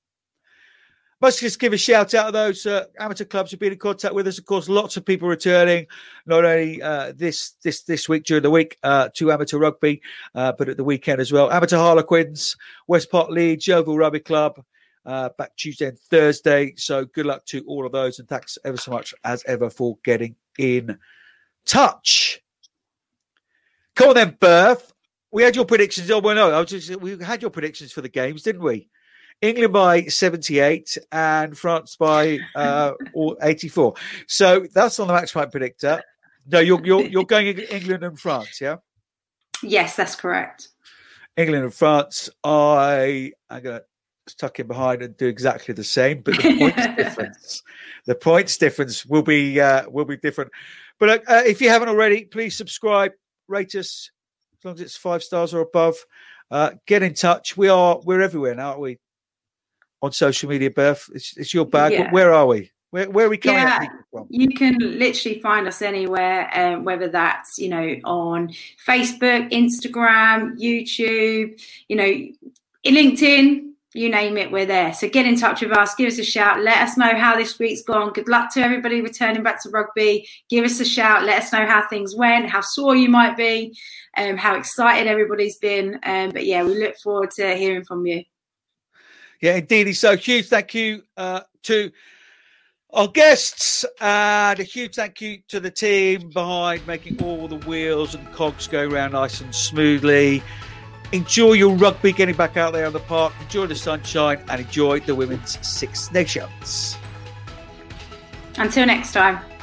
Must just give a shout out to those uh, amateur clubs who've been in contact with us. Of course, lots of people returning, not only uh, this this this week during the week uh, to amateur rugby, uh, but at the weekend as well. Amateur Harlequins, West Park Leeds, Yeovil Rugby Club, uh, back Tuesday and Thursday. So good luck to all of those, and thanks ever so much as ever for getting in touch. Come on then, Berth. We had your predictions. Oh well, no, I was just, we had your predictions for the games, didn't we? England by seventy-eight and France by uh, eighty-four. So that's on the Match Point Predictor. No, you're you're you're going England and France, yeah? Yes, that's correct. England and France. I I'm going to tuck in behind and do exactly the same, but the points difference, the points difference will be uh, will be different. But uh, if you haven't already, please subscribe, rate us as long as it's five stars or above. Uh, get in touch. We are we're everywhere now, aren't we? On social media, Berth, it's, it's your bag. Yeah. Where are we? Where, where are we coming yeah. from? You can literally find us anywhere, um, whether that's, you know, on Facebook, Instagram, YouTube, you know, LinkedIn, you name it, we're there. So get in touch with us, give us a shout, let us know how this week's gone. Good luck to everybody returning back to rugby. Give us a shout, let us know how things went, how sore you might be, um, how excited everybody's been. Um, but, yeah, we look forward to hearing from you. Yeah, indeed. So huge thank you uh, to our guests and a huge thank you to the team behind making all the wheels and cogs go round nice and smoothly. Enjoy your rugby, getting back out there on the park. Enjoy the sunshine and enjoy the women's Six Nations. Until next time.